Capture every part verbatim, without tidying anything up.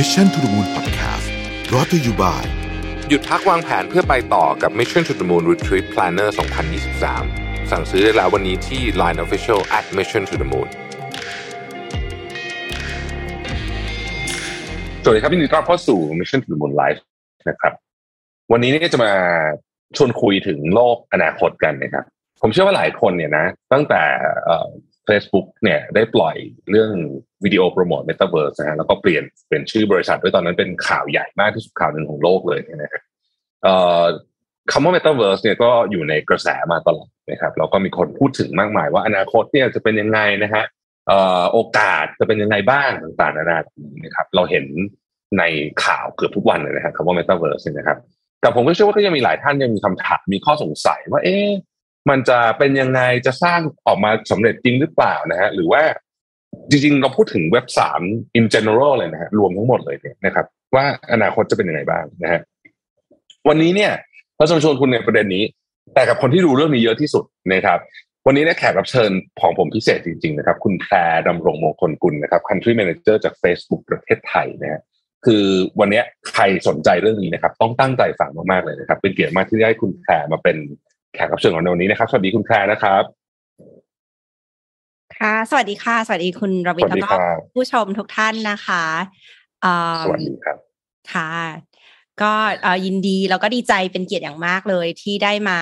Mission To The Moon Podcast brought to you by หยุดพักวางแผนเพื่อไปต่อกับ Mission To The Moon Retreat Planner สองพันยี่สิบสาม สั่งซื้อได้แล้ววันนี้ที่ Line Official at Mission To The Moon สวัสดีครับยินดีต้อนรับเข้าสู่ Mission To The Moon Live นะครับวันนี้เนี่ยจะมาชวนคุยถึงโลกอนาคตกันนะครับผมเชื่อว่าหลายคนเนี่ยนะตั้งแต่เอ่อ Facebook เนี่ยได้ปล่อยเรื่องวิดีโอโปรโมท Metaverse นะฮะแล้วก็เปลี่ยนเป็นชื่อบริษัทด้วยตอนนั้นเป็นข่าวใหญ่มากที่สุดข่าวหนึ่งของโลกเลยนะฮะเอ่อคำว่า Metaverse เนี่ยก็อยู่ในกระแสมาตลอดนะครับแล้วก็มีคนพูดถึงมากมายว่าอนาคตเนี่ยจะเป็นยังไงนะฮะเอ่อโอกาสจะเป็นยังไงบ้างต่างๆนานานะครับเราเห็นในข่าวเกือบทุกวันเลยนะฮะคำว่า Metaverse นะครับแต่ผมก็เชื่อว่าก็ยังมีหลายท่านยังมีคำถามมีข้อสงสัยว่าเอ๊ะมันจะเป็นยังไงจะสร้างออกมาสำเร็จจริงหรือเปล่านะฮะหรือว่าจริงๆเราพูดถึงเว็บสาม in general เลยนะฮะรวมทั้งหมดเลยเนี่ยนะครับว่าอนาคตจะเป็นยังไงบ้างนะฮะวันนี้เนี่ยเราจะชวนคุณในประเด็นนี้แต่กับคนที่รู้เรื่องนี้เยอะที่สุดนะครับวันนี้เนี่ยแขกรับเชิญของผมพิเศษจริงๆนะครับคุณแพรดำรงมงคลกุลนะครับ Country Manager จาก Facebook ประเทศไทยนะฮะคือวันนี้ใครสนใจเรื่องนี้นะครับต้องตั้งใจฟังมากๆเลยนะครับเป็นเกียรติมากที่ได้คุณแพรมาเป็นแขกรับเชิญของวันนี้นะครับสวัสดีคุณแพรนะครับค่ะสวัสดีค่ะสวัสดีคุณรวินทร์แล้วก็ผู้ชมทุกท่านนะคะสวัสดีครับค่ะก็ยินดีแล้วก็ดีใจเป็นเกียรติอย่างมากเลยที่ได้มา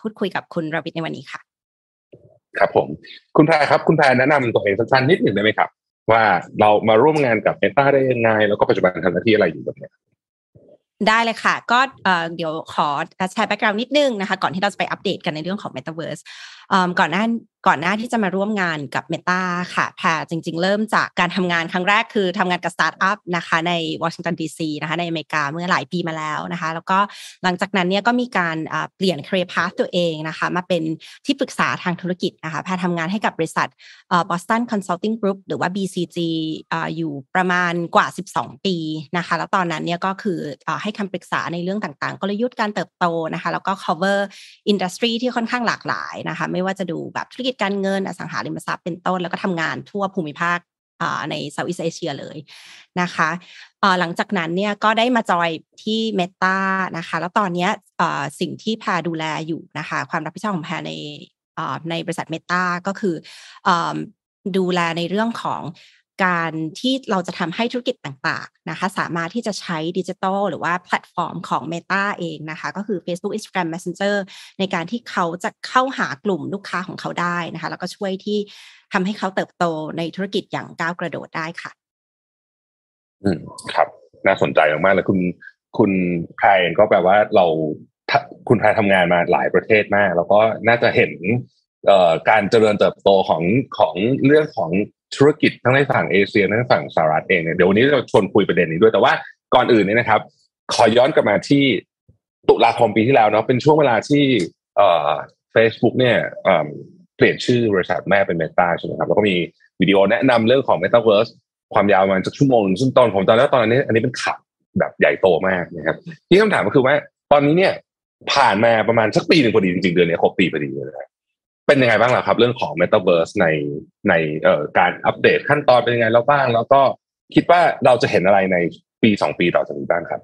พูดคุยกับคุณรวินทร์ในวันนี้ค่ะครับผมคุณแพรครับคุณแพรแนะนำตัวเองสั้นๆนิดหนึ่งได้ไหมครับว่าเรามาร่วมงานกับ Meta ได้ยังไงแล้วก็ปัจจุบันทำหน้าที่อะไรอยู่แบบนี้ได้เลยค่ะก็เดี๋ยวขอแชร์แบ็คกราวด์นิดนึงนะคะก่อนที่เราจะไปอัปเดตกันในเรื่องของ Metaverse ก่อนหน้าก่อนหน้าที่จะมาร่วมงานกับ Meta ค่ะแพรจริงๆเริ่มจากการทำงานครั้งแรกคือทำงานกับสตาร์ทอัพนะคะในวอชิงตันดีซีนะคะในอเมริกาเมื่อหลายปีมาแล้วนะคะแล้วก็หลังจากนั้นเนี่ยก็มีการเปลี่ยน career path ตัวเองนะคะมาเป็นที่ปรึกษาทางธุรกิจนะคะแพรทำงานให้กับบริษัท Boston Consulting Group หรือว่า บี ซี จี อยู่ประมาณกว่าสิบสองปีนะคะแล้วตอนนั้นเนี่ยก็คือให้คำปรึกษาในเรื่องต่างๆกลยุทธ์การเติบโตนะคะแล้วก็ cover industry ที่ค่อนข้างหลากหลายนะคะไม่ว่าจะดูแบบธุรกิจการเงินอสังหาริมทรัพย์เป็นต้นแล้วก็ทำงานทั่วภูมิภาคในเซาท์อีสต์เอเชียเลยนะคะหลังจากนั้นเนี่ยก็ได้มาจอยที่ Meta นะคะแล้วตอนนี้สิ่งที่แพรดูแลอยู่นะคะความรับผิดชอบของแพรในในบริษัท Meta ก็คือดูแลในเรื่องของการที่เราจะทำให้ธุรกิจต่างๆนะคะสามารถที่จะใช้ดิจิทัลหรือว่าแพลตฟอร์มของ Meta เองนะคะก็คือ Facebook Instagram Messenger ในการที่เขาจะเข้าหากลุ่มลูกค้าของเขาได้นะคะแล้วก็ช่วยที่ทำให้เขาเติบโตในธุรกิจอย่างก้าวกระโดดได้ค่ะอืมครับน่าสนใจมากๆเลยคุณคุณแพรก็แปลว่าเราคุณแพรทำงานมาหลายประเทศมากแล้วก็น่าจะเห็นเอ่อการเจริญเติบโตของของเรื่องของธุรกิจทั้งในฝั่งเอเชียทั้งในฝั่งสหรัฐเองเนี่ยเดี๋ยววันนี้เราชวนคุยประเด็นนี้ด้วยแต่ว่าก่อนอื่นเนี่ยนะครับขอย้อนกลับมาที่ตุลาคมปีที่แล้วเนาะเป็นช่วงเวลาที่เอ่อ Facebook เนี่ยเอ่อเปลี่ยนชื่อบริษัทแม่เป็น Meta ใช่มั้ยครับแล้วก็มีวิดีโอแนะนำเรื่องของ Metaverse ความยาวประมาณสักชั่วโมงนึงซึ่งตอนผมตอนแล้วตอนนี้อันนี้เป็นข่าวแบบใหญ่โตมากนะครับที่คำถามก็คือว่าตอนนี้เนี่ยผ่านมาประมาณสักปีนึงพอดีจริงๆเดือนนี้ครบปีพอดีเลยนะเป็นยังไงบ้างล่ะครับเรื่องของ Metaverse ในในเอ่อการอัปเดตขั้นตอนเป็นยังไงแล้วบ้างแล้วก็คิดว่าเราจะเห็นอะไรในปีสองปีต่อจากนี้บ้างครับ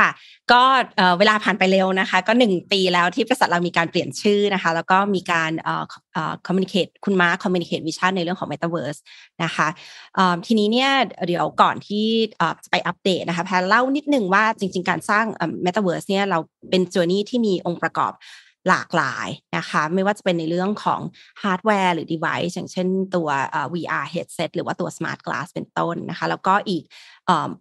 ค่ะก็เอ่อเวลาผ่านไปเร็วนะคะก็หนึ่งปีแล้วที่บริษัทเรามีการเปลี่ยนชื่อนะคะแล้วก็มีการเอ่อเอ่อ communicate คุณมาร์ค communicate vision ในเรื่องของ Metaverse นะคะเอ่อทีนี้เนี่ยเดี๋ยวก่อนที่เอ่อจะไปอัปเดตนะคะแพรเล่านิดนึงว่าจริงๆการสร้าง Metaverse เนี่ยเราเป็น journey ที่มีองค์ประกอบหลากหลายนะคะไม่ว่าจะเป็นในเรื่องของฮาร์ดแวร์หรือ device อย่างเช่นตัว วี อาร์ headset หรือว่าตัว smart glass เป็นต้นนะคะแล้วก็อีก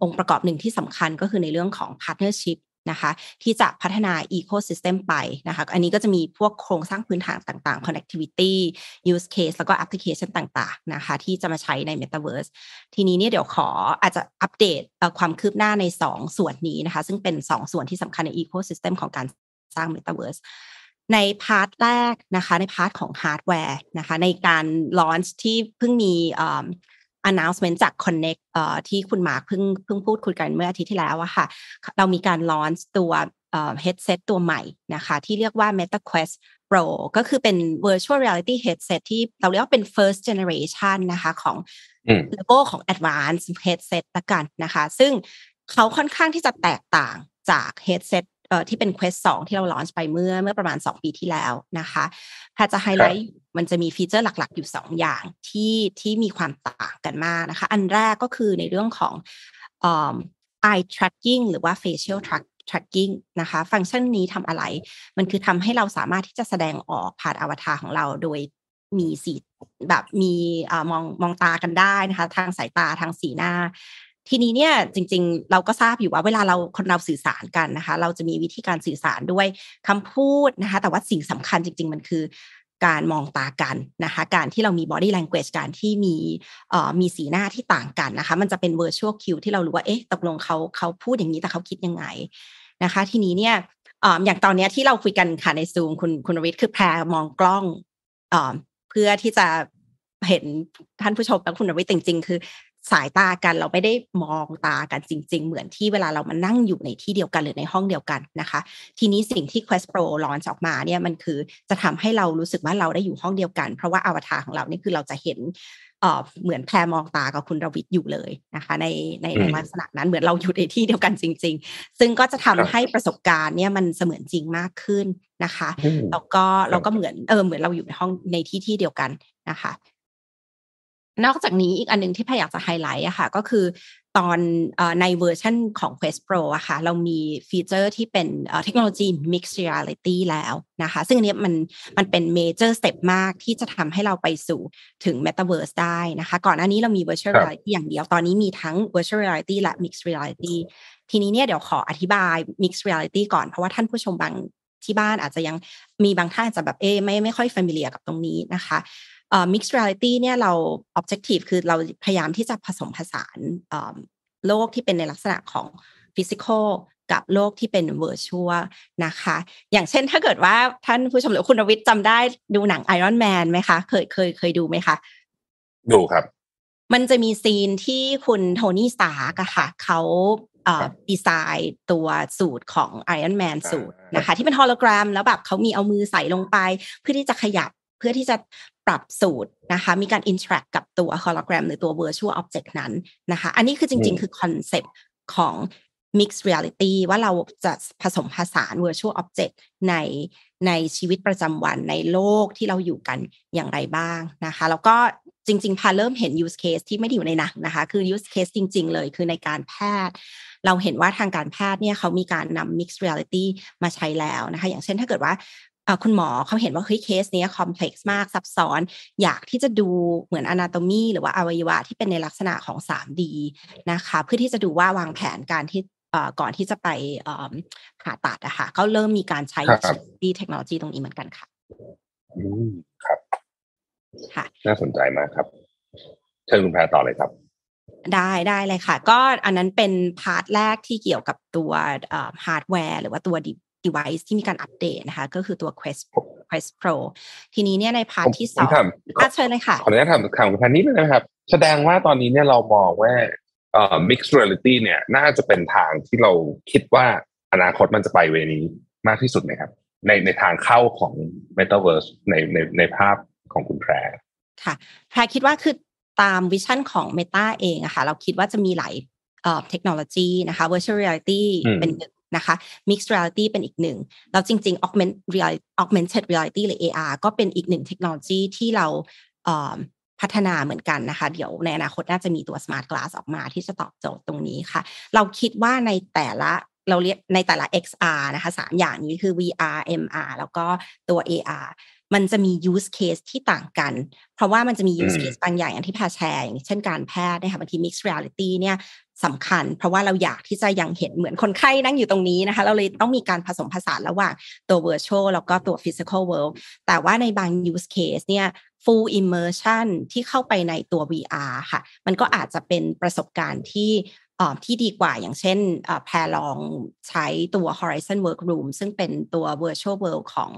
องค์ประกอบหนึ่งที่สำคัญก็คือในเรื่องของ partnership นะคะที่จะพัฒนา ecosystem ไปนะคะอันนี้ก็จะมีพวกโครงสร้างพื้นฐานต่างๆ connectivity use case แล้วก็ application ต่างๆนะคะที่จะมาใช้ใน metaverse ทีนี้เนี่ยเดี๋ยวขออาจจะอัปเดตความคืบหน้าในสองส่วนนี้นะคะซึ่งเป็นสองส่วนที่สำคัญใน ecosystem ของการสร้าง metaverseในพาร์ทแรกนะคะในพาร์ทของฮาร์ดแวร์นะคะในการลอนช์ที่เพิ่งมีเอ่อ announcement จาก Connect เอ่อที่คุณมาร์คเพิ่งเพิ่งพูดคุยกันเมื่ออาทิตย์ที่แล้วอะค่ะเรามีการลอนช์ตัวเอ่อ headset ตัวใหม่นะคะที่เรียกว่า Meta Quest Pro ก็คือเป็น virtual reality headset ที่เราเรียกว่าเป็น first generation นะคะของ เลเวลของ Advanced Headset ละกันนะคะซึ่งเขาค่อนข้างที่จะแตกต่างจาก Headset เอ่อที่เป็น Quest สองที่เราลอนช์ไปเมื่อเมื่อประมาณสองปีที่แล้วนะคะถ้าจะไฮไลท์มันจะมีฟีเจอร์หลักๆอยู่สองอย่างที่ที่มีความต่างกันมากนะคะอันแรกก็คือในเรื่องของเอ่อ Eye Tracking หรือว่า Facial Track tracking นะคะฟังก์ชันนี้ทำอะไรมันคือทำให้เราสามารถที่จะแสดงออกผ่านอวตารของเราโดยมีสีแบบมีเอ่อมองมองตากันได้นะคะทางสายตาทางสีหน้าทีนี้เนี่ยจริงๆเราก็ทราบอยู่ว่าเวลาเราคนเราสื่อสารกันนะคะเราจะมีวิธีการสื่อสารด้วยคำพูดนะคะแต่ว่าสิ่งสำคัญจริงๆมันคือการมองตากันนะคะการที่เรามี body language การที่มีเอ่อมีสีหน้าที่ต่างกันนะคะมันจะเป็น virtual cue ที่เรารู้ว่าเอ๊ะตกลงเขาเขาพูดอย่างนี้แต่เขาคิดยังไงนะคะทีนี้เนี่ยเอ่ออย่างตอนนี้ที่เราคุยกันค่ะใน Zoom คุณคุณฤทธิ์คือแพรมองกล้องเอ่อเพื่อที่จะเห็นท่านผู้ชมและคุณฤทธิ์จริงๆคือสายตากันเราไม่ได้มองตากันจริงๆเหมือนที่เวลาเรามานั่งอยู่ในที่เดียวกันหรือในห้องเดียวกันนะคะทีนี้สิ่งที่ Quest Pro ลอนช์ออกมาเนี่ยมันคือจะทำให้เรารู้สึกว่าเราได้อยู่ห้องเดียวกันเพราะว่าอวตารของเรานี่คือเราจะเห็นเอ่อเหมือนแพรมองตากับคุณรวิทย์อยู่เลยนะคะในในลักษณะนั้นเหมือนเราอยู่ในที่เดียวกันจริงๆซึ่งก็จะทำให้ประสบการณ์เนี่ยมันเสมือนจริงมากขึ้นนะคะแล้วก็เราก็เหมือนเออเหมือนเราอยู่ในห้องในที่ที่เดียวกันนะคะนอกจากนี้อีกอันนึงที่พี่อยากจะไฮไลท์อะค่ะก็คือตอนในเวอร์ชันของ Quest Pro อะค่ะเรามีฟีเจอร์ที่เป็นเทคโนโลยี Mixed Reality แล้วนะคะซึ่งอันนี้มันมันเป็น Major Step มากที่จะทำให้เราไปสู่ถึง Metaverse ได้นะคะก่อนหน้านี้เรามี Virtual Reality อย่างเดียวตอนนี้มีทั้ง Virtual Reality และ Mixed Reality ทีนี้เนี่ยเดี๋ยวขออธิบาย Mixed Reality ก่อนเพราะว่าท่านผู้ชมบางที่บ้านอาจจะยังมีบางท่านอาจจะแบบเอ๊ะไม่ไม่ค่อย familiar กับตรงนี้นะคะเอ่อ mixed reality เนี่ยเรา objective คือเราพยายามที่จะผสมผสานเอ่อโลกที่เป็นในลักษณะของ physical กับโลกที่เป็น virtual นะคะอย่างเช่นถ้าเกิดว่าท่านผู้ชมหรือคุณรวิทย์จำได้ดูหนัง Iron Man มั้ยคะเคยเคยเคยดูมั้ยคะดูครับมันจะมีซีนที่คุณโทนี่สตาร์กอะค่ะเขาเอ่อดีไซน์ตัวสูตรของ Iron Man สูตรนะคะที่เป็น hologram แล้วแบบเขามีเอามือใส่ลงไปเพื่อที่จะขยับเพื่อที่จะปรับสูตรนะคะมีการอินเทอร์แอคกับตัว hologram หรือตัว virtual object นั้นนะคะอันนี้คือจริงๆคือคอนเซ็ปต์ของ mixed reality ว่าเราจะผสมผสาน virtual object ในในชีวิตประจำวันในโลกที่เราอยู่กันอย่างไรบ้างนะคะแล้วก็จริงๆพาเริ่มเห็น use case ที่ไม่ได้อยู่ในหนังนะคะคือ use case จริงๆเลยคือในการแพทย์เราเห็นว่าทางการแพทย์เนี่ยเขามีการนำ mixed reality มาใช้แล้วนะคะอย่างเช่นถ้าเกิดว่าคุณหมอเขาเห็นว่าเฮ้ยเคสนี้คอมเพล็กซ์มากซับซ้อนอยากที่จะดูเหมือนอนาโตมีหรือว่าอวัยวะที่เป็นในลักษณะของ ทรี ดี นะคะเพื่อที่จะดูว่าวางแผนการที่ก่อนที่จะไปผ่าตัดนะคะเขาเริ่มมีการใช้เทคโนโลยีตรงนี้เหมือนกันค่ะอืมครับค่ะน่าสนใจมากครับเชิญคุณแพรต่อเลยครับได้ได้เลยค่ะก็อันนั้นเป็นพาร์ทแรกที่เกี่ยวกับตัวฮาร์ดแวร์หรือว่าตัวdevice ที่มีการอัปเดตนะคะก็คือตัว Quest Quest Pro ทีนี้เนี่ยในพาร์ทที่สองอ่ะเชิญเลยค่ะขออนุญาตถามถามคุณแพนนิดนึงนะครับแสดงว่าตอนนี้เนี่ยเรามองว่าเอ่อ Mixed Reality เนี่ยน่าจะเป็นทางที่เราคิดว่าอนาคตมันจะไปเวนี้มากที่สุดมั้ยครับในในทางเข้าของ Metaverse ในในในภาพของคุณแพรค่ะแพรคิดว่าคือตามวิชั่นของ Meta เองอะค่ะเราคิดว่าจะมีหลายเอ่อเทคโนโลยีนะคะ Virtual Reality เป็นนะคะ Mixed Reality เป็นอีกหนึ่งแล้วจริงๆ Augment Reality, Augmented Reality หรือ เอ อาร์ ก็เป็นอีกหนึ่งเทคโนโลยีที่เราพัฒนาเหมือนกันนะคะเดี๋ยวในอนาคตน่าจะมีตัว Smart Glass ออกมาที่จะตอบโจทย์ตรงนี้ค่ะเราคิดว่าในแต่ละเราเรียกในแต่ละ เอ็กซ์ อาร์ นะคะสามอย่างนี้คือ วี อาร์ เอ็ม อาร์ แล้วก็ตัว เอ อาร์ มันจะมี use case ที่ต่างกันเพราะว่ามันจะมี use case บางอย่างอย่างที่พาแชร์อย่างเช่นการแพทย์นะคะบางที Mixed Reality เนี่ยสำคัญเพราะว่าเราอยากที่จะยังเห็นเหมือนคนไข้นั่งอยู่ตรงนี้นะคะเราเลยต้องมีการผสมผสานระหว่างตัว virtual แล้วก็ตัว physical world แต่ว่าในบาง use case เนี่ย full immersion ที่เข้าไปในตัว วี อาร์ ค่ะมันก็อาจจะเป็นประสบการณ์ที่ที่ดีกว่าอย่างเช่นแพรลองใช้ตัว Horizon Workroom ซึ่งเป็นตัว virtual world ของ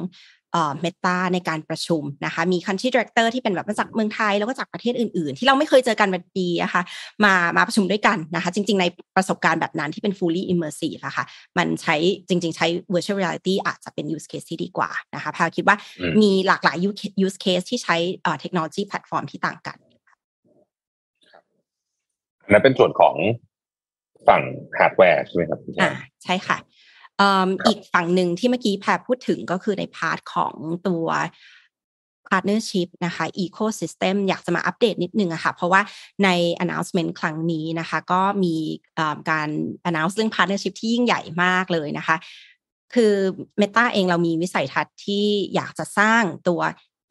เอ่อ Meta ในการประชุมนะคะมี Country Director ที่เป็นแบบมาจากเมืองไทยแล้วก็จากประเทศอื่นๆที่เราไม่เคยเจอกันเป็นปีนะคะมามาประชุมด้วยกันนะคะจริงๆในประสบการณ์แบบนั้นที่เป็น fully immersive อ่ะค่ะมันใช้จริงๆใช้ virtual reality อาจจะเป็น use case ที่ดีกว่านะคะพาคิดว่ามีหลากหลาย use case ที่ใช้เอ่อ technology platform ที่ต่างกันครับ อันนั้นเป็นส่วนของฝั่งฮาร์ดแวร์ใช่ไหมครับอ่าใช่ค่ะอีกฝั่งหนึ่งที่เมื่อกี้แพรพูดถึงก็คือในพาร์ทของตัว partnership นะคะ ecosystem อยากจะมาอัปเดตนิดนึงอะค่ะเพราะว่าใน announcement ครั้งนี้นะคะก็มีการ announce เรื่อง partnership ที่ยิ่งใหญ่มากเลยนะคะคือ Meta เองเรามีวิสัยทัศน์ที่อยากจะสร้างตัว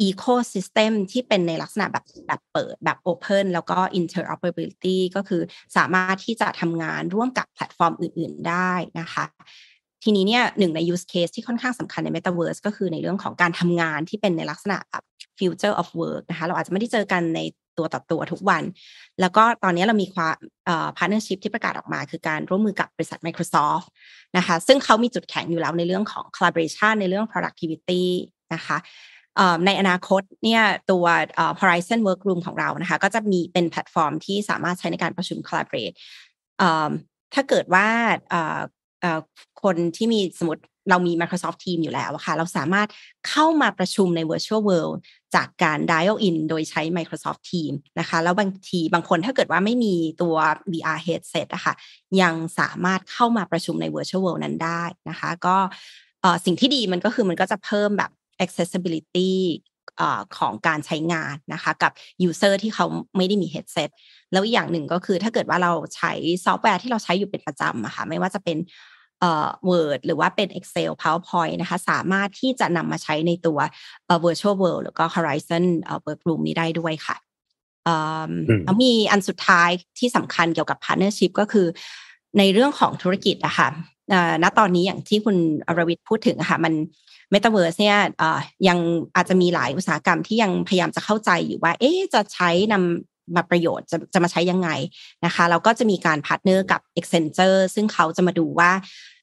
ecosystem ที่เป็นในลักษณะแบบแบบเปิดแบบ open แล้วก็ interoperability ก็คือสามารถที่จะทำงานร่วมกับแพลตฟอร์มอื่นๆได้นะคะทีนี้เนี่ยหนึ่งใน use case ที่ค่อนข้างสำคัญใน Metaverse ก็คือในเรื่องของการทำงานที่เป็นในลักษณะ future of work นะคะเราอาจจะไม่ได้เจอกันในตัวต่อตัวทุกวันแล้วก็ตอนนี้เรามีความ partnership ที่ประกาศออกมาคือการร่วมมือกับบริษัท Microsoft นะคะซึ่งเขามีจุดแข็งอยู่แล้วในเรื่องของ collaboration ในเรื่อง productivity นะคะในอนาคตเนี่ยตัว Horizon Workroom ของเรานะคะก็จะมีเป็นแพลตฟอร์มที่สามารถใช้ในการประชุม collaborate ถ้าเกิดว่าคนที่มีสมมติเรามี Microsoft Teams อยู่แล้วค่ะเราสามารถเข้ามาประชุมใน Virtual World จากการ dial in โดยใช้ Microsoft Teams นะคะแล้วบางทีบางคนถ้าเกิดว่าไม่มีตัว วี อาร์ headset อะค่ะยังสามารถเข้ามาประชุมใน Virtual World นั้นได้นะคะก็สิ่งที่ดีมันก็คือมันก็จะเพิ่มแบบ accessibility ของการใช้งานนะคะกับ user ที่เขาไม่ได้มี headset แล้วอีกอย่างหนึ่งก็คือถ้าเกิดว่าเราใช้ซอฟต์แวร์ที่เราใช้อยู่เป็นประจำอะค่ะไม่ว่าจะเป็นเอ่อ Word หรือว่าเป็น Excel PowerPoint นะคะสามารถที่จะนำมาใช้ในตัว Virtual World หรือก็ Horizon Workroom นี้ได้ด้วยค่ะแล้วมีอันสุดท้ายที่สำคัญเกี่ยวกับ Partnership ก็คือในเรื่องของธุรกิจอะค่ะณตอนนี้อย่างที่คุณอรวิทย์พูดถึงค่ะมัน Metaverse เนี่ยยังอาจจะมีหลายอุตสาหกรรมที่ยังพยายามจะเข้าใจอยู่ว่าเอ๊ะจะใช้นำมาประโยชน์จะจะมาใช้ยังไงนะคะเราก็จะมีการพาร์ทเนอร์กับ Accenture ซึ่งเขาจะมาดูว่า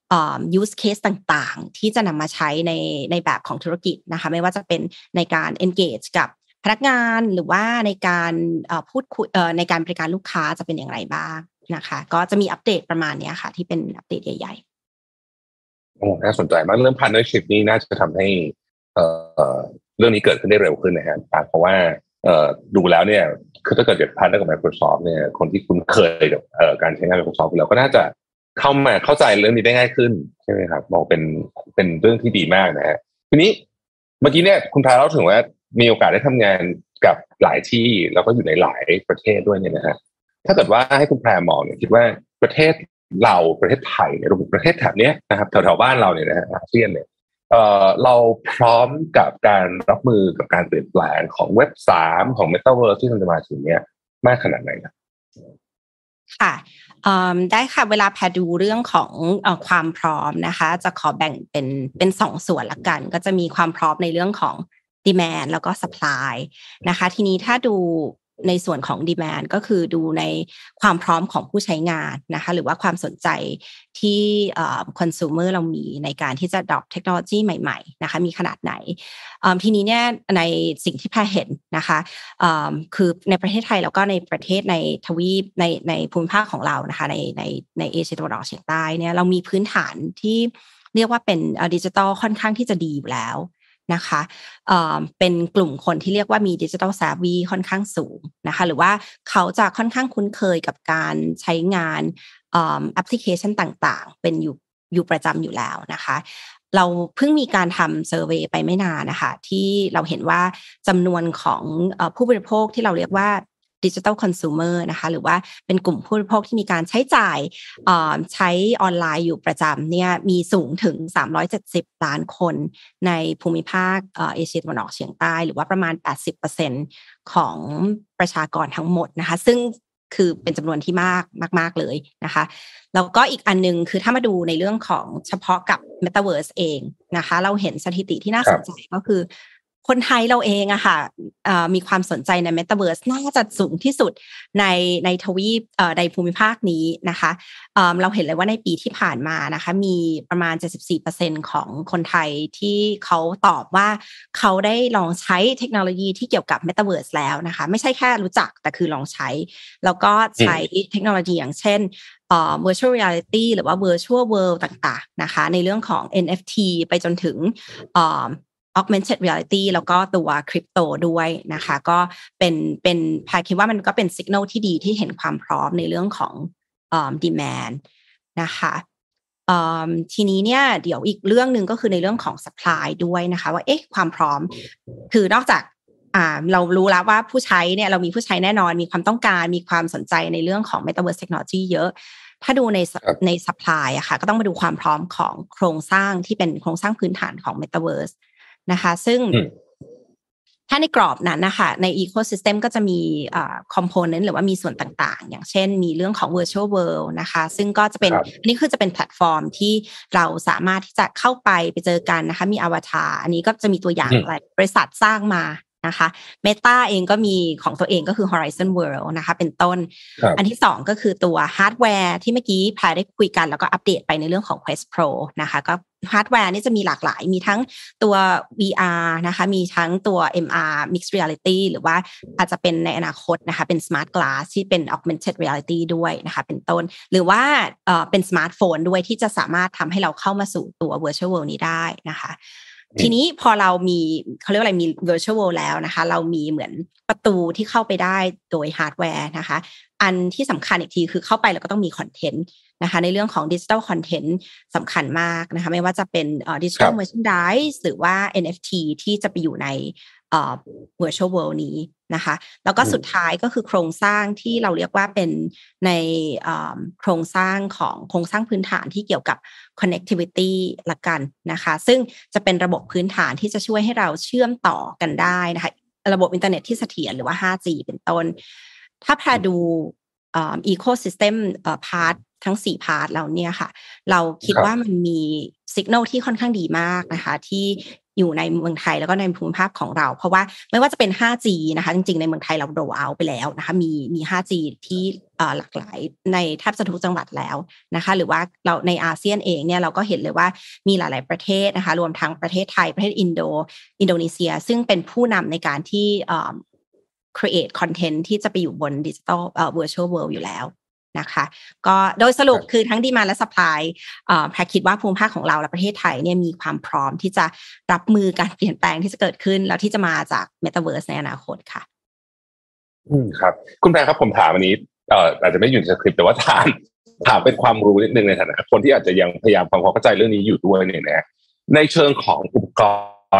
เอ่อ use case ต่างๆที่จะนำมาใช้ในในแบบของธุรกิจนะคะไม่ว่าจะเป็นในการ engage กับพนักงานหรือว่าในการเอ่อพูดคุยเอ่อในการบริการลูกค้าจะเป็นอย่างไรบ้างนะคะก็จะมีอัปเดตประมาณนี้ค่ะที่เป็นอัปเดตใหญ่ๆโอ้น่าสนใจมากเรื่อง partnership นี้น่าจะทำให้เอ่อเรื่องนี้เกิดขึ้นได้เร็วขึ้นนะครับเพราะว่าเอ่อดูแล้วเนี่ยคือถ้าเกิดเกิดพันกับ Microsoft เนี่ยคนที่คุ้นเคยกับเอ่อการใช้งาน Microsoft เราก็น่าจะเข้ามาเข้าใจเรื่องนี้ได้ง่ายขึ้นใช่ไหมครับบอกเป็นเป็นเรื่องที่ดีมากนะฮะทีนี้เมื่อกี้เนี่ยคุณพาเล่าถึงว่ามีโอกาสได้ทำงานกับหลายที่แล้วก็อยู่ในหลายประเทศด้วยเนี่ยนะฮะถ้าเกิดว่าให้คุณพามองเนี่ยคิดว่าประเทศเราประเทศไทยเนี่ยรวมถึงประเทศแถบเนี้ยนะครับแถวๆบ้านเราเนี่ยนะฮะอาเซียนเนี่ยเอ่อเราพร้อมกับการรับมือกับการเปลี่ยนแปลงของเว็บสามของ Metaverse ที่มันจะมาถึงเนี้ยมากขนาดไหนครับค่ะเอ่อได้ค่ะเวลาแพดูเรื่องของเอ่อความพร้อมนะคะจะขอแบ่งเป็นเป็นสองส่วนละกันก็จะมีความพร้อมในเรื่องของ demand แล้วก็ supply นะคะทีนี้ถ้าดูในส่วนของ demand ก็คือดูในความพร้อมของผู้ใช้งานนะคะหรือว่าความสนใจที่เอ่อ consumer เรามีในการที่จะ adopt เทคโนโลยีใหม่ๆนะคะมีขนาดไหนทีนี้เนี่ยในสิ่งที่แพรเห็นนะคะคือในประเทศไทยแล้วก็ในประเทศในทวีปในในภูมิภาคของเรานะคะในในในเอเชียตะวันออกเฉียงใต้เนี่ยเรามีพื้นฐานที่เรียกว่าเป็นดิจิทัลค่อนข้างที่จะดีอยู่แล้วนะคะเอ่อเป็นกลุ่มคนที่เรียกว่ามี digital savvy ค่อนข้างสูงนะคะหรือว่าเขาจะค่อนข้างคุ้นเคยกับการใช้งานเอ่อแอปพลิเคชันต่างๆเป็นอยู่อยู่ประจำอยู่แล้วนะคะเราเพิ่งมีการทำ survey ไปไม่นานนะคะที่เราเห็นว่าจำนวนของเอ่อผู้บริโภคที่เราเรียกว่าdigital consumer นะคะหรือว่าเป็นกลุ่มผู้บริโภคที่มีการใช้จ่ายใช้ออนไลน์อยู่ประจำเนี่ยมีสูงถึงสามร้อยเจ็ดสิบล้านคนในภูมิภาคเอเชียตะวันออกเฉียงใต้หรือว่าประมาณ แปดสิบเปอร์เซ็นต์ ของประชากรทั้งหมดนะคะซึ่งคือเป็นจำนวนที่มากมากๆเลยนะคะแล้วก็อีกอันนึงคือถ้ามาดูในเรื่องของเฉพาะกับ Metaverse เองนะคะเราเห็นสถิติที่น่าสนใจก็คือคนไทยเราเองอะค่ะมีความสนใจใน Metaverse น่าจะสูงที่สุดในในทวีปในภูมิภาคนี้นะคะเราเห็นเลยว่าในปีที่ผ่านมานะคะมีประมาณ เจ็ดสิบสี่เปอร์เซ็นต์ ของคนไทยที่เขาตอบว่าเขาได้ลองใช้เทคโนโลยีที่เกี่ยวกับ Metaverse แล้วนะคะไม่ใช่แค่รู้จักแต่คือลองใช้แล้วก็ใช้เทคโนโลยีอย่างเช่นเอ่อ virtual reality หรือว่า virtual world ต่างๆนะคะในเรื่องของ เอ็น เอฟ ที ไปจนถึง augmented reality แล้วก็ตัวคริปโตด้วยนะคะก็เป็นเป็นพายคิดว่ามันก็เป็นสัญญาณที่ดีที่เห็นความพร้อมในเรื่องของเอ่อ demand นะคะทีนี้เนี่ยเดี๋ยวอีกเรื่องนึงก็คือในเรื่องของ supply ด้วยนะคะว่าเอ๊ะความพร้อมคือนอกจากอ่าเรารู้แล้วว่าผู้ใช้เนี่ยเรามีผู้ใช้แน่นอนมีความต้องการมีความสนใจในเรื่องของ Metaverse Technology เยอะถ้าดูในใน supply อะค่ะก็ต้องมาดูความพร้อมของโครงสร้างที่เป็นโครงสร้างพื้นฐานของ Metaverse นะคะซึ่งถ้าในกรอบนั้นนะคะใน ecosystem ก็จะมีเอ่อ component หรือว่ามีส่วนต่างๆอย่างเช่นมีเรื่องของ virtual world นะคะซึ่งก็จะเป็นอันนี้คือจะเป็นแพลตฟอร์มที่เราสามารถที่จะเข้าไปไปเจอกันนะคะมีอวตารอันนี้ก็จะมีตัวอย่างอะไรบริษัทสร้างมานะคะ Meta เองก็มีของตัวเองก็คือ Horizon World นะคะเป็นต้นอันที่สองก็คือตัวฮาร์ดแวร์ที่เมื่อกี้พายได้คุยกันแล้วก็อัปเดตไปในเรื่องของ Quest Pro นะคะก็ฮาร์ดแวร์นี่จะมีหลากหลายมีทั้งตัว วี อาร์ นะคะมีทั้งตัว เอ็ม อาร์ Mixed Reality หรือว่าอาจจะเป็นในอนาคตนะคะเป็น Smart Glass ที่เป็น Augmented Reality ด้วยนะคะเป็นต้นหรือว่าเอ่อเป็นสมาร์ทโฟนด้วยที่จะสามารถทำให้เราเข้ามาสู่ตัว Virtual World นี้ได้นะคะทีนี้พอเรามีเขาเรียกว่าอะไรมี virtual world แล้วนะคะเรามีเหมือนประตูที่เข้าไปได้โดยฮาร์ดแวร์นะคะอันที่สำคัญอีกทีคือเข้าไปเราก็ต้องมีคอนเทนต์นะคะในเรื่องของ digital content สำคัญมากนะคะไม่ว่าจะเป็น digital merchandise หรือว่า เอ็น เอฟ ที ที่จะไปอยู่ในเอ่อ virtual world นี้นะคะแล้วก็สุดท้ายก็คือโครงสร้างที่เราเรียกว่าเป็นในเอ่อโครงสร้างของโครงสร้างพื้นฐานที่เกี่ยวกับ connectivity ละกันนะคะซึ่งจะเป็นระบบพื้นฐานที่จะช่วยให้เราเชื่อมต่อกันได้นะคะระบบอินเทอร์เน็ตที่เสถียรหรือว่า ห้าจี เป็นต้นถ้าพาดูเอ่อ ecosystem เอ่อ part ทั้งสี่ part แล้วเนี่ยค่ะเราคิดว่ามันมี signal ที่ค่อนข้างดีมากนะคะที่อยู่ในเมืองไทยแล้วก็ในภูมิภาคของเราเพราะว่าไม่ว่าจะเป็น ห้าจี นะคะจริงๆในเมืองไทยเราโรลเอาท์ไปแล้วนะคะมีมี ห้าจี ที่หลากหลายในแทบจะทุกจังหวัดแล้วนะคะหรือว่าเราในอาเซียนเองเนี่ยเราก็เห็นเลยว่ามีหลายๆประเทศนะคะรวมทั้งประเทศไทยประเทศอินโดอินโดนีเซียซึ่งเป็นผู้นำในการที่เอ่อ create content ที่จะไปอยู่บน digital เอ่อ virtual world อยู่แล้วนะคะก็โดยสรุปคือทั้งดีมานด์และซัพพลายเอ่อแพรคิดว่าภูมิภาคของเราและประเทศไทยเนี่ยมีความพร้อมที่จะรับมือการเปลี่ยนแปลงที่จะเกิดขึ้นแล้วที่จะมาจาก Metaverse ในอนาคตค่ะอืมครับคุณแพรครับผมถามอันนี้เอ่ออาจจะไม่อยู่ในสคริปต์แต่ว่าถามถามเป็นความรู้นิดนึงในฐานะคนที่อาจจะยังพยายามทำความเข้าใจเรื่องนี้อยู่ด้วยเนี่ยนะในเชิงของอุปก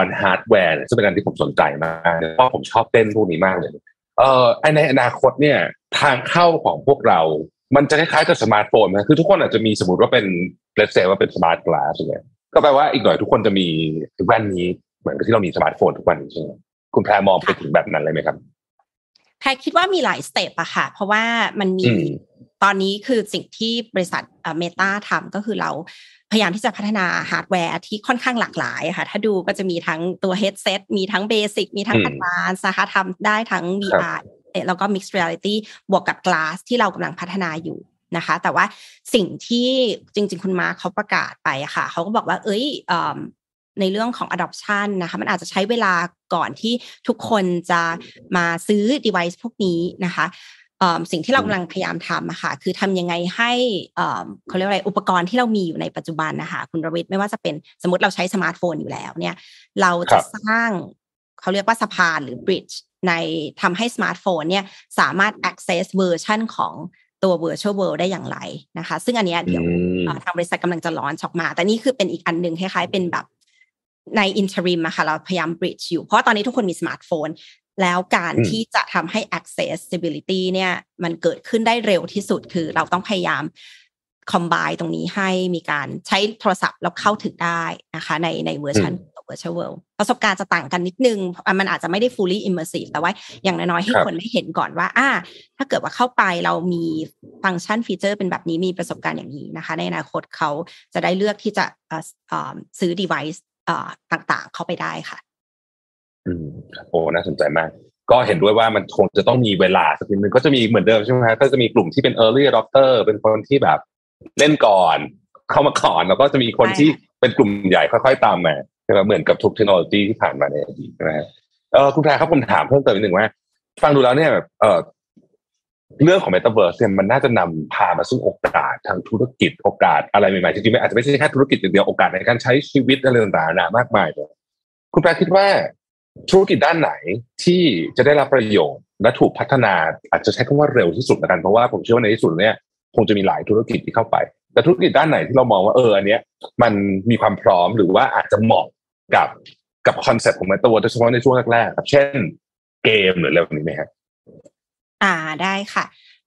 รณ์ฮาร์ดแวร์ซึ่งเป็นอันที่ผมสนใจมากเพราะผมชอบเต้นพวกนี้มากเลยเอ่อในอนาคตเนี่ยทางเข้าของพวกเรามันจะคล้ายๆกับสมาร์ทโฟนนะคือทุกคนอาจจะมีสมมุติว่าเป็นเลทเซว่าเป็นสมาร์ทกลาสอย่างเงี้ยก็แปลว่าอีกหน่อยทุกคนจะมีแว่นนี้เหมือนกับที่เรามีสมาร์ทโฟนทุกวันใช่ไหมคุณแพรมองไปถึงแบบนั้นเลยไหมครับแพรคิดว่ามีหลายสเต็ปอะค่ะเพราะว่ามันมีตอนนี้คือสิ่งที่บริษัทเมตาทำก็คือเราพยายามที่จะพัฒนาฮาร์ดแวร์ที่ค่อนข้างหลากหลายค่ะถ้าดูก็จะมีทั้งตัวเฮดเซตมีทั้งเบสิกมีทั้งแอดวานซ์นะคะทำได้ทั้ง วี อาร์แล้วก็ Mixed Reality บวกกับ Glass ที่เรากำลังพัฒนาอยู่นะคะแต่ว่าสิ่งที่จริงๆคุณมาเขาประกาศไปอะค่ะเขาก็บอกว่าเอ้ยในเรื่องของ adoption นะคะมันอาจจะใช้เวลาก่อนที่ทุกคนจะมาซื้อ device พวกนี้นะคะสิ่งที่เรากำลังพยายามทำอะค่ะคือทำยังไงให้เขาเรียกอะไรอุปกรณ์ที่เรามีอยู่ในปัจจุบันนะคะคุณรวิทย์ไม่ว่าจะเป็นสมมติเราใช้สมาร์ทโฟนอยู่แล้วเนี่ยเราจะสร้างเขาเรียกว่าสะพานหรือ bridgeในทำให้สมาร์ทโฟนเนี่ยสามารถ access เวอร์ชันของตัว virtual world ได้อย่างไรนะคะซึ่งอันเนี้ยเดี๋ยวทางบริษัทกำลังจะลอนช์ออกมาแต่นี่คือเป็นอีกอันนึงคล้ายๆเป็นแบบใน interim อะค่ะเราพยายาม bridge อยู่เพราะตอนนี้ทุกคนมีสมาร์ทโฟนแล้วการที่จะทำให้ accessibility เนี่ยมันเกิดขึ้นได้เร็วที่สุดคือเราต้องพยายาม combine ตรงนี้ให้มีการใช้โทรศัพท์แล้วเข้าถึงได้นะคะในในเวอร์ชันvirtual world ประสบการณ์จะต่างกันนิดนึงมันอาจจะไม่ได้ fully immersive แต่ว่าอย่างน้อยๆให้คนได้เห็นก่อนว่าอ่าถ้าเกิดว่าเข้าไปเรามีฟังก์ชันฟีเจอร์เป็นแบบนี้มีประสบการณ์อย่างนี้นะคะในอนาคตเขาจะได้เลือกที่จะซื้อ device ต่างๆเข้าไปได้ค่ะอืมโอ้น่าสนใจมากก็เห็นด้วยว่ามันคงจะต้องมีเวลาสักนิดนึงก็จะมีเหมือนเดิมใช่ไหมครับก็จะมีกลุ่มที่เป็น early adopter เป็นคนที่แบบเล่นก่อนเข้ามาก่อนแล้วก็จะมีคนที่เป็นกลุ่มใหญ่ค่อยๆตามมาเหมือนกับทุกเทคโนโลยีที่ผ่านมาในอดีตนะฮะเอ่อคุณแพรครับผมถามเพิ่มเติมนิดนึงว่าฟังดูแล้วเนี่ยเอ่อเรื่องของ Metaverse เนี่ยมันน่าจะนำพามาสู่โอกาสทางธุรกิจโอกาสอะไรใหม่ๆจริงๆอาจจะไม่ใช่แค่ธุรกิจอย่างเดียวโอกาสในการใช้ชีวิตอะไรต่างๆมากมายเลยคุ คุณแปรคิดว่าธุรกิจด้านไหนที่จะได้รับประโยชน์และถูกพัฒนาอาจจะใช้คำว่าเร็วที่สุดละกันเพราะว่าผมเชื่อว่าในที่สุดเนี่ยคงจะมีหลายธุรกิจที่เข้าไปแต่ธุรกิจด้านไหนที่เรามองว่าเอออันเนี้ยมันมีความพร้อมหรือว่าอาจจะเหมาะกับกับคอนเซ็ปต์ของ Metaverse โดยเฉพาะในช่วงแรกๆครับเช่นเกมหรืออะไรแบบนี้ไหมครับอ่าได้ค่ะ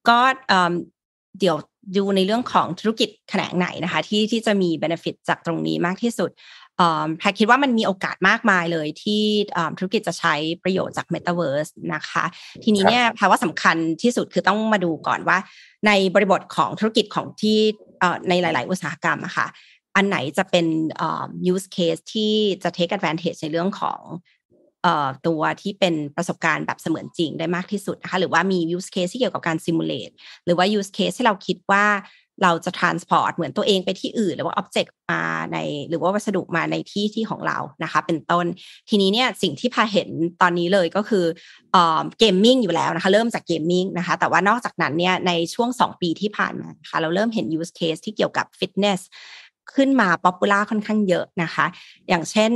ก็เดี๋ยวดูในเรื่องของธุรกิจแขนงไหนนะคะที่ที่จะมี benefit จากตรงนี้มากที่สุดแพรคิดว่ามันมีโอกาสมากมายเลยที่ธุรกิจจะใช้ประโยชน์จาก Metaverse นะคะทีนี้เนี่ยแพรว่าสำคัญที่สุดคือต้องมาดูก่อนว่าในบริบทของธุรกิจของที่ในหลายๆอุตสาหกรรมอะค่ะอันไหนจะเป็น use case ที่จะ take advantage ในเรื่องของตัวที่เป็นประสบการณ์แบบเสมือนจริงได้มากที่สุดนะคะหรือว่ามี use case ที่เกี่ยวกับการ simulate หรือว่า use case ที่เราคิดว่าเราจะ transport เหมือนตัวเองไปที่อื่นหรือว่า object มาในหรือว่าวัสดุมาในที่ที่ของเรานะคะเป็นต้นทีนี้เนี่ยสิ่งที่พาเห็นตอนนี้เลยก็คือเอ่อ gaming อยู่แล้วนะคะเริ่มจาก gaming นะคะแต่ว่านอกจากนั้นเนี่ยในช่วงสองปีที่ผ่านมานะคะเราเริ่มเห็น use case ที่เกี่ยวกับ fitnessขึ้นมาป๊อปปูล่าค่อนข้างเยอะนะคะอย่างเช่น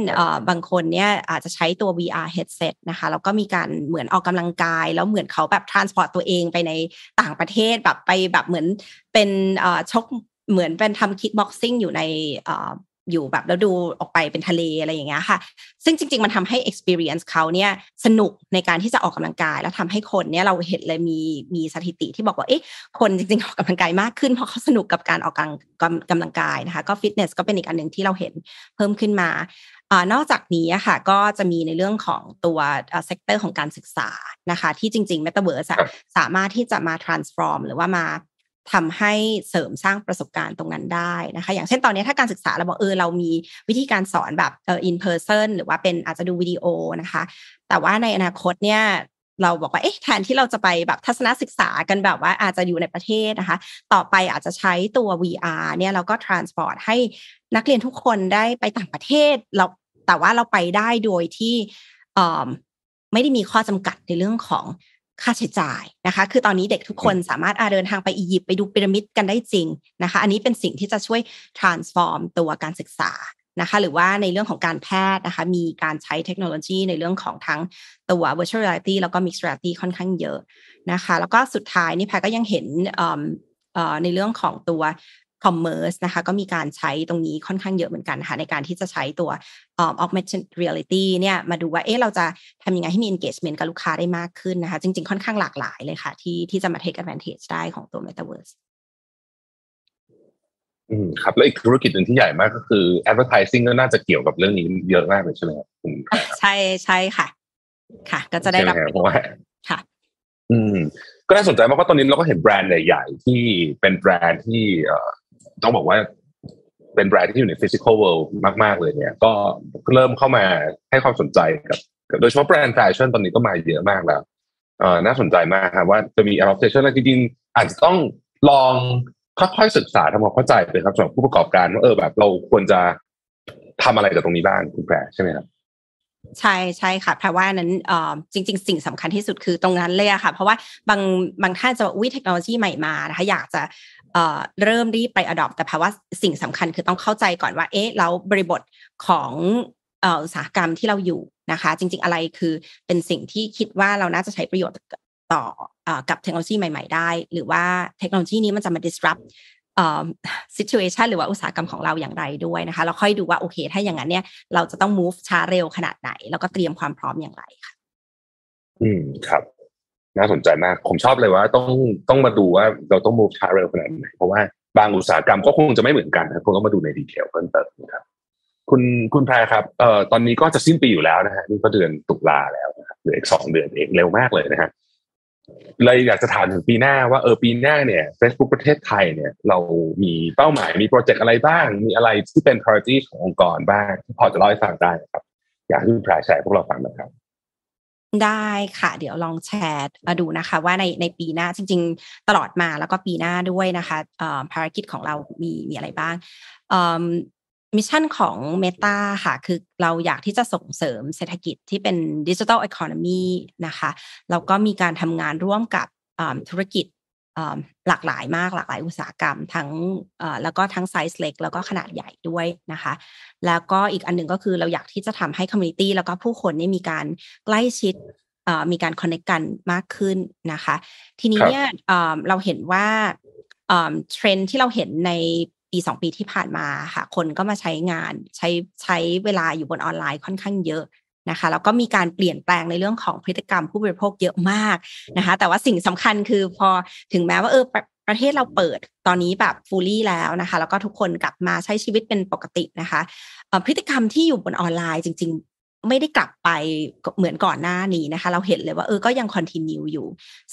บางคนเนี่ยอาจจะใช้ตัว วี อาร์ headset นะคะแล้วก็มีการเหมือนออกกำลังกายแล้วเหมือนเขาแบบ transport ตัวเองไปในต่างประเทศแบบไปแบบเหมือนเป็นชกเหมือนเป็นทำ kickboxing อยู่ในอยู่แบบแล้วดูออกไปเป็นทะเลอะไรอย่างเงี้ยค่ะซึ่งจริงๆมันทำให้ experience เขาเนี่ยสนุกในการที่จะออกกำลังกายแล้วทำให้คนเนี่ยเราเห็นเลยมีมีสถิติที่บอกว่าเอ๊ะคนจริงๆออกกำลังกายมากขึ้นเพราะเขาสนุกกับการออกกำลังกำลังกายนะคะก็ fitness ก็เป็นอีกอันนึงที่เราเห็นเพิ่มขึ้นมานอกจากนี้ค่ะก็จะมีในเรื่องของตัวเซกเตอร์ของการศึกษานะคะที่จริงๆ Metaverse สามารถที่จะมา transform หรือว่ามาทำให้เสริมสร้างประสบการณ์ตรงนั้นได้นะคะอย่างเช่นตอนนี้ถ้าการศึกษาเราบอกเออเรามีวิธีการสอนแบบเออ in person หรือว่าเป็นอาจจะดูวิดีโอนะคะแต่ว่าในอนาคตเนี่ยเราบอกว่าเอ๊ะแทนที่เราจะไปแบบทัศนศึกษากันแบบว่าอาจจะอยู่ในประเทศนะคะต่อไปอาจจะใช้ตัว วี อาร์ เนี่ยเราก็ transport ให้นักเรียนทุกคนได้ไปต่างประเทศเราแต่ว่าเราไปได้โดยที่เออไม่ได้มีข้อจำกัดในเรื่องของค่าใช้จ่ายนะคะคือตอนนี้เด็กทุกคนสามารถเดินทางไปอียิปต์ไปดูพีระมิดกันได้จริงนะคะอันนี้เป็นสิ่งที่จะช่วย transform ตัวการศึกษานะคะหรือว่าในเรื่องของการแพทย์นะคะมีการใช้เทคโนโลยีในเรื่องของทั้งตัว virtual reality แล้วก็ mixed reality ค่อนข้างเยอะนะคะแล้วก็สุดท้ายนี่แพรก็ยังเห็นในเรื่องของตัว commerce นะคะก็มีการใช้ตรงนี้ค่อนข้างเยอะเหมือนกันนะคะในการที่จะใช้ตัวaugmented reality เนี่ยมาดูว่าเอ๊ะเราจะทำยังไงให้มี engagement กับลูกค้าได้มากขึ้นนะคะจริงๆค่อนข้างหลากหลายเลยค่ะที่ที่จะมา take advantage ได้ของตัว Metaverse อืมครับแล้วอีกธุรกิจหนึ่งที่ใหญ่มากก็คือ advertising ก็น่าจะเกี่ยวกับเรื่องนี้เยอะมากเลยใช่ไหมครับใช่ใช่ค่ะค่ะก็จะได้รับเพราะว่าค่ะอืมก็น่าสนใจมากว่าตอนนี้เราก็เห็นแบรนด์ใหญ่ๆที่เป็นแบรนด์ที่ต้องบอกว่าเป็นแบรนด์ที่อยู่ใน physical world มากๆเลยเนี่ยก็เริ่มเข้ามาให้ความสนใจกับโดยเฉพาะแบรนด์แฟชั่นตอนนี้ก็มาเยอะมากแล้วน่าสนใจมากครับว่าจะมี adaptation อะไรจริงๆอาจจะต้องลองค่อยๆศึกษาทำความเข้าใจไปครับสำหรับผู้ประกอบการว่าเออแบบเราควรจะทำอะไรกับตรงนี้บ้างคุณแพรใช่ไหมครับใช่ใช่ค่ะเพราะว่านั้นจริงๆสิ่งสำคัญที่สุดคือตรงนั้นเลยค่ะเพราะว่าบางบางท่านจะว่าอุ๊ยเทคโนโลยีใหม่มานะคะอยากจะเริ่มรีบไป adopt แต่เพราะว่าสิ่งสำคัญคือต้องเข้าใจก่อนว่าเอ๊ะแล้วบริบทของอุตสาหกรรมที่เราอยู่นะคะจริงๆอะไรคือเป็นสิ่งที่คิดว่าเราน่าจะใช้ประโยชน์ต่อกับเทคโนโลยีใหม่ๆได้หรือว่าเทคโนโลยีนี้มันจะมา disrupt situation หรือว่าอุตสาหกรรมของเราอย่างไรด้วยนะคะเราค่อยดูว่าโอเคถ้าอย่างนั้นเนี่ยเราจะต้อง move ช้าเร็วขนาดไหนแล้วก็เตรียมความพร้อมอย่างไรค่ะอืมครับน่าสนใจมากผมชอบเลยว่าต้องต้องมาดูว่าเราต้อง move ช้าเร็วขนาดไหนเพราะว่าบางอุตสาหกรรมก็คงจะไม่เหมือนกันนะคงต้องมาดูในดีเทลเพิ่มเติมนะครับคุณคุณแพรครับเอ่อตอนนี้ก็จะสิ้นปีอยู่แล้วนะฮะนี่ก็เดือนตุลาแล้วนะครับเหลืออีกสองเดือนเองเร็วมากเลยนะฮะเลยอยากจะถามถึงปีหน้าว่าเออปีหน้าเนี่ย Facebook ประเทศไทยเนี่ยเรามีเป้าหมายมีโปรเจกต์อะไรบ้างมีอะไรที่เป็น priority ขององค์กรบ้างพอจะเล่าให้ฟังได้ครับอยากให้คุณแพรแชร์พวกเราฟังนะครับได้ค่ะเดี๋ยวลองแชร์ดูนะคะว่าในในปีหน้าจริงๆตลอดมาแล้วก็ปีหน้าด้วยนะคะเอ่อภารกิจของเรามีมีอะไรบ้างเอ่อมิชชั่นของ Meta ค่ะคือเราอยากที่จะส่งเสริมเศรษฐกิจที่เป็น Digital Economy นะคะแล้วก็มีการทำงานร่วมกับธุรกิจ หลากหลายมากหลากหลายอุตสาหกรรมทั้งแล้วก็ทั้งไซส์เล็กแล้วก็ขนาดใหญ่ด้วยนะคะแล้วก็อีกอันหนึ่งก็คือเราอยากที่จะทำให้คอมมูนิตี้แล้วก็ผู้คนเนี่ยมีการใกล้ชิดมีการคอนเนคกันมากขึ้นนะคะทีนี้เนี่ยเราเห็นว่าเทรนด์ที่เราเห็นในปีสองปีที่ผ่านมาค่ะคนก็มาใช้งานใช้ใช้เวลาอยู่บนออนไลน์ค่อนข้างเยอะนะคะแล้วก็มีการเปลี่ยนแปลงในเรื่องของพฤติกรรมผู้บริโภคเยอะมากนะคะแต่ว่าสิ่งสำคัญคือพอถึงแม้ว่าเออประเทศเราเปิดตอนนี้แบบ fully แล้วนะคะแล้วก็ทุกคนกลับมาใช้ชีวิตเป็นปกตินะคะพฤติกรรมที่อยู่บนออนไลน์จริงๆไม่ได้กลับไปเหมือนก่อนหน้านี้นะคะเราเห็นเลยว่าเออก็ยังคอนทินิวอยู่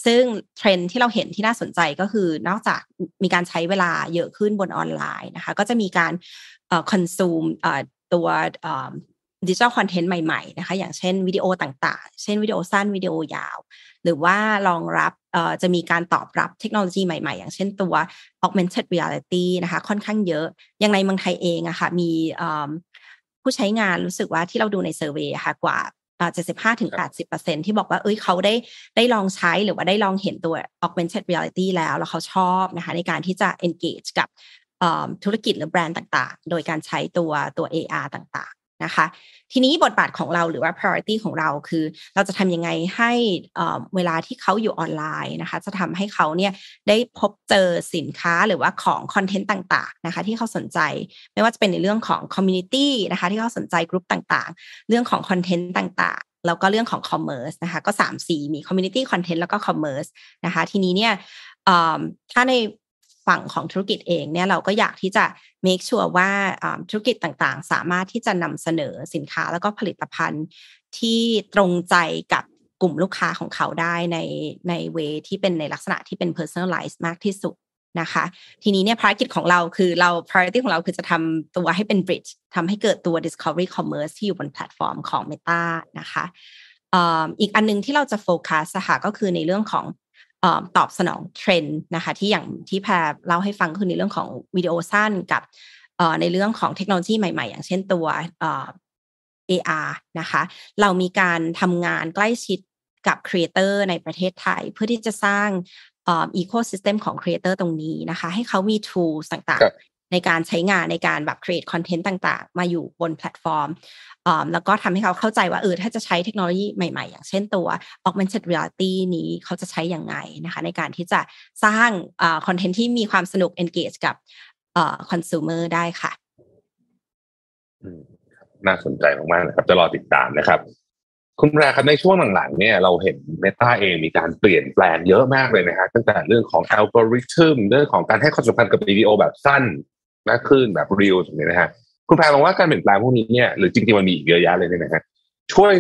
ซึ่งเทรนด์ที่เราเห็นที่น่าสนใจก็คือนอกจากมีการใช้เวลาเยอะขึ้นบนออนไลน์นะคะก็จะมีการเอ่อคอนซูมเอ่อตัวเอ่อดิจิทัลคอนเทนต์ใหม่ๆนะคะอย่างเช่นวิดีโอต่างๆเช่นวิดีโอสั้นวิดีโอยาวหรือว่ารองรับเอ่อจะมีการตอบรับเทคโนโลยีใหม่ๆอย่างเช่นตัว augmented reality นะคะค่อนข้างเยอะอย่างในเมืองไทยเองอะค่ะมีเอ่อผู้ใช้งานรู้สึกว่าที่เราดูในเซอร์เวย์ค่ะกว่า เจ็ดสิบห้าถึงแปดสิบเปอร์เซ็นต์ ที่บอกว่าเอ้ยเขาได้ได้ลองใช้หรือว่าได้ลองเห็นตัว augmented reality แล้วแล้วเขาชอบนะคะในการที่จะ engage กับธุรกิจหรือแบรนด์ต่างๆโดยการใช้ตัวตัว เอ อาร์ ต่างๆนะคะทีนี้บทบาทของเราหรือว่า priority ของเราคือเราจะทำยังไงให้เวลาที่เขาอยู่ออนไลน์นะคะจะทำให้เขาเนี่ยได้พบเจอสินค้าหรือว่าของคอนเทนต์ต่างๆนะคะที่เขาสนใจไม่ว่าจะเป็นในเรื่องของ community นะคะที่เขาสนใจกลุ่มต่างๆเรื่องของคอนเทนต์ต่างๆแล้วก็เรื่องของ commerce นะคะก็ สาม C มี community content แล้วก็ commerce นะคะทีนี้เนี่ยถ้าในฝั่งของธุรกิจเองเนี่ยเราก็อยากที่จะ make sure ว่าธุรกิจต่างๆสามารถที่จะนำเสนอสินค้าแล้วก็ผลิตภัณฑ์ที่ตรงใจกับกลุ่มลูกค้าของเขาได้ในในเวที่เป็นในลักษณะที่เป็น personalize มากที่สุดนะคะทีนี้เนี่ยภารกิจของเราคือเรา priority ของเราคือจะทำตัวให้เป็น bridge ทำให้เกิดตัว discovery commerce ที่อยู่บนแพลตฟอร์มของ Meta นะคะอีกอันนึงที่เราจะโฟกัสค่ะก็คือในเรื่องของตอบสนองเทรนด์นะคะที่อย่างที่แพรเล่าให้ฟังคือในเรื่องของวิดีโอสั้นกับในเรื่องของเทคโนโลยีใหม่ๆอย่างเช่นตัว เอ อาร์ นะคะเรามีการทำงานใกล้ชิดกับครีเอเตอร์ในประเทศไทยเพื่อที่จะสร้างอีโคซิสเต็มของครีเอเตอร์ตรงนี้นะคะให้เขามี tools ต่างๆในการใช้งานในการแบบ create content ต่างๆมาอยู่บนแพลตฟอร์มแล้วก็ทำให้เขาเข้าใจว่าเออถ้าจะใช้เทคโนโลยีใหม่ๆอย่างเช่นตัว augmented reality นี้เขาจะใช้ยังไงนะคะในการที่จะสร้างคอนเทนต์ที่มีความสนุก engage กับ consumer ได้ค่ะน่าสนใจมากๆนะครับจะรอติดตามนะครับคุณราครับในช่วงหลังๆเนี่ยเราเห็น Meta เองมีการเปลี่ยนแปลงเยอะมากเลยนะฮะตั้งแต่เรื่องของ algorithm เรื่องของการให้ความสำคัญกับวิดีโอแบบสั้นมากขึ้นแบบ reels อย่างนี้นะฮะคุณแพรมองว่าการเปลี่ยนแปลงพวกนี้เนี่ยหรือจริงๆมันมีอีกเยอะแยะเลยเนี่ยนะฮะช่วย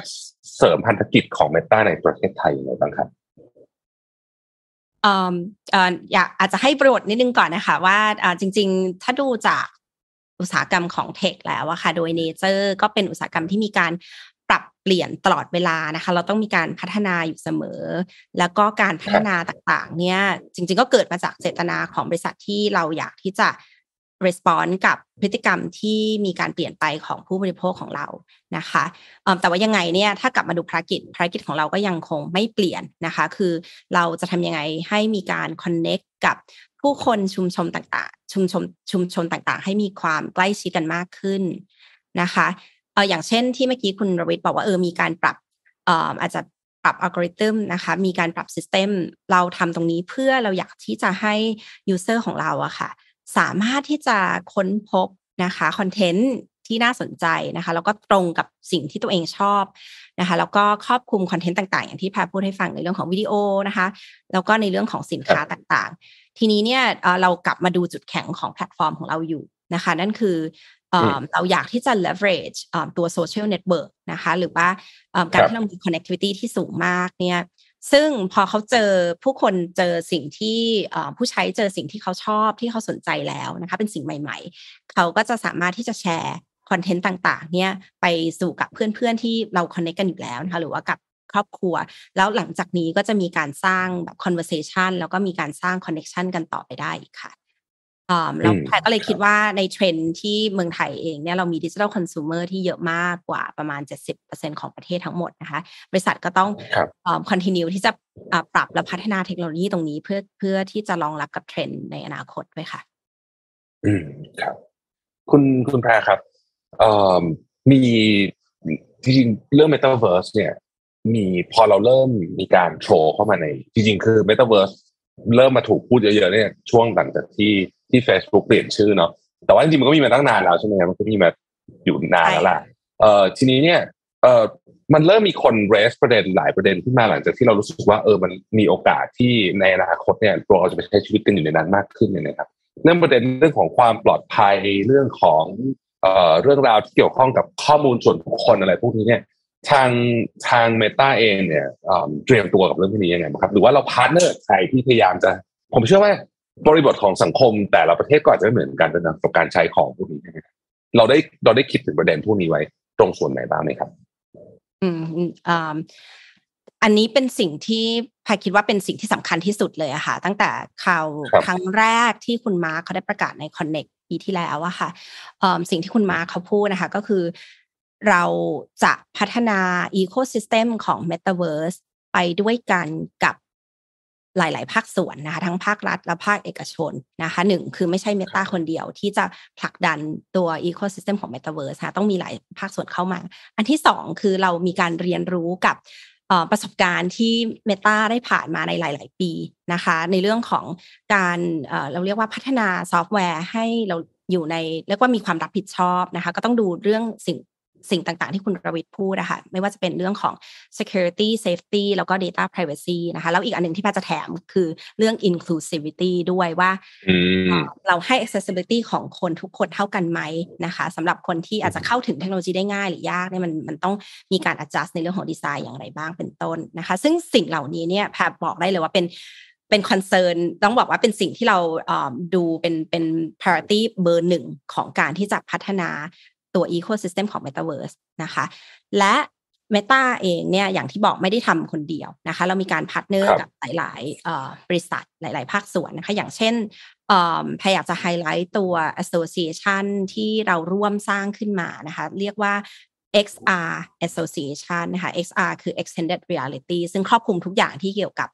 เสริมพันธกิจของ Meta ในประเทศไทยยังไงบ้างครับเอ่อเอ่ออยากอาจจะให้ประวัตินิดนึงก่อนนะคะว่าจริงๆถ้าดูจากอุตสาหกรรมของเทคแล้วอะค่ะโดยเนเจอร์ก็เป็นอุตสาหกรรมที่มีการปรับเปลี่ยนตลอดเวลานะคะเราต้องมีการพัฒนาอยู่เสมอแล้วก็การพัฒนาต่างๆเนี่ยจริงๆก็เกิดมาจากเจตนาของบริษัทที่เราอยากที่จะresponse กับพฤติกรรมที่มีการเปลี่ยนไปของผู้บริโภคของเรานะคะแต่ว่ายังไงเนี่ยถ้ากลับมาดูภารกิจภารกิจของเราก็ยังคงไม่เปลี่ยนนะคะคือเราจะทำยังไงให้มีการ connect กับผู้คนชุมชนต่างๆชุมชนชุมชนต่างๆให้มีความใกล้ชิดกันมากขึ้นนะคะเอออย่างเช่นที่เมื่อกี้คุณรวิทย์บอกว่าเออมีการปรับเอ่ออาจจะปรับอัลกอริทึมนะคะมีการปรับ system เราทำตรงนี้เพื่อเราอยากที่จะให้ user ของเราอะค่ะสามารถที่จะค้นพบนะคะคอนเทนต์ที่น่าสนใจนะคะแล้วก็ตรงกับสิ่งที่ตัวเองชอบนะคะแล้วก็ครอบคลุมคอนเทนต์ต่างๆอย่างที่แพรพูดให้ฟังในเรื่องของวิดีโอนะคะแล้วก็ในเรื่องของสินค้าต่างๆทีนี้เนี่ยเรากลับมาดูจุดแข็งของแพลตฟอร์มของเราอยู่นะคะนั่นคือเราอยากที่จะ leverage ตัว social network นะคะหรือว่าการที่เรามี connectivity ที่สูงมากเนี่ยซึ่งพอเขาเจอผู้คนเจอสิ่งที่ผู้ใช้เจอสิ่งที่เขาชอบที่เขาสนใจแล้วนะคะเป็นสิ่งใหม่ๆเขาก็จะสามารถที่จะแชร์คอนเทนต์ต่างๆเนี่ยไปสู่กับเพื่อนๆที่เราคอนเนคกันอยู่แล้วนะคะหรือว่ากับครอบครัวแล้วหลังจากนี้ก็จะมีการสร้างแบบ conversation แล้วก็มีการสร้าง connection กันต่อไปได้อีกค่ะ แล้วแพทก็เลยคิดว่าในเทรนด์ที่เมืองไทยเองเนี่ยเรามี Digital Consumer ที่เยอะมากกว่าประมาณ เจ็ดสิบเปอร์เซ็นต์ ของประเทศทั้งหมดนะคะบริษัทก็ต้อง continue ที่จะปรับและพัฒนาเทคโนโลยีตรงนี้เพื่อเพื่อที่จะรองรับกับเทรนด์ในอนาคตด้วยค่ะอืมครับคุณคุณแพรครับมีจริงๆเรื่อง Metaverse เนี่ยมีพอเราเริ่มมีการโชว์เข้ามาในจริงๆคือ Metaverse เริ่มมาถูกพูดเยอะๆเนี่ยช่วงหลังจากที่ที่ Facebook เปลี่ยนชื่อเนาะแต่ว่าจริงๆมันก็มีมาตั้งนานแล้วใช่ไหมครับมันก็มีมาอยู่นานแล้วล่ะเอ่อทีนี้เนี่ยเอ่อมันเริ่มมีคนเรสประเด็นหลายประเด็นขึ้นมาหลังจากที่เรารู้สึกว่าเออมันมีโอกาสที่ในอนาคตเนี่ยเราจะไปใช้ชีวิตกันอยู่ในนั้นมากขึ้นเนี่ยนะครับเรื่องประเด็นเรื่องของความปลอดภัยเรื่องของเอ่อเรื่องราวที่เกี่ยวข้องกับข้อมูลส่วนบุคคลอะไรพวกนี้เนี่ยทางทาง Meta เองเนี่ยเอ่อเตรียมตัวกับเรื่องพวกนี้ยังไงบ้างครับหรือว่าเราพาร์ทเนอร์ใครที่พยายามจะผมเชื่อว่าบริบทของสังคมแต่ละประเทศก็อาจจะไม่เหมือนกันนะกับการใช้ของพวกนี้เราได้เราได้คิดถึงประเด็นพวกนี้ไว้ตรงส่วนไหนบ้างไหมครับอืมอ่าอันนี้เป็นสิ่งที่แพทคิดว่าเป็นสิ่งที่สำคัญที่สุดเลยอะค่ะตั้งแต่ข่าวครั้งแรกที่คุณมาร์คเขาได้ประกาศใน Connect ปีที่แล้วอะค่ะสิ่งที่คุณมาร์คเขาพูดนะคะก็คือเราจะพัฒนา Ecosystem ของ Metaverse ไปด้วยกันกับหลายๆภาคส่วนนะคะทั้งภาครัฐและภาคเอกชนนะคะหนึ่งคือไม่ใช่ Meta คนเดียวที่จะผลักดันตัว Ecosystem ของ Metaverse ค่ะต้องมีหลายภาคส่วนเข้ามาอันที่สองคือเรามีการเรียนรู้กับประสบการณ์ที่ Meta ได้ผ่านมาในหลายๆปีนะคะในเรื่องของการเราเรียกว่าพัฒนาซอฟต์แวร์ให้เราอยู่ในเรียกว่ามีความรับผิดชอบนะคะก็ต้องดูเรื่องสิ่งสิ่งต่างๆที่คุณรวิทย์พูดนะคะไม่ว่าจะเป็นเรื่องของ security safety แล้วก็ data privacy นะคะแล้วอีกอันหนึ่งที่แพทจะแถมคือเรื่อง inclusivity ด้วยว่า mm. เราให้ accessibility ของคนทุกคนเท่ากันไหมนะคะสำหรับคนที่อาจจะเข้าถึงเทคโนโลยีได้ง่ายหรือยากเนี่ยมันมันต้องมีการ adjust ในเรื่องของ design อย่างไรบ้างเป็นต้นนะคะซึ่งสิ่งเหล่านี้เนี่ยแพทบอกได้เลยว่าเป็นเป็น concern ต้องบอกว่าเป็นสิ่งที่เราดูเป็นเป็น priority เบอร์หนึ่งของการที่จะพัฒนาตัว ecosystem ของ Metaverse นะคะและ Meta เองเนี่ยอย่างที่บอกไม่ได้ทำคนเดียวนะคะเรามีการพาร์ทเนอร์กับหลายๆบริษัทหลายๆภาคส่วนนะคะอย่างเช่นแพรอยากจะไฮไลท์ตัว association ที่เราร่วมสร้างขึ้นมานะคะเรียกว่า เอ็กซ์ อาร์ association นะคะ เอ็กซ์ อาร์ คือ extended reality ซึ่งครอบคลุมทุกอย่างที่เกี่ยวกับ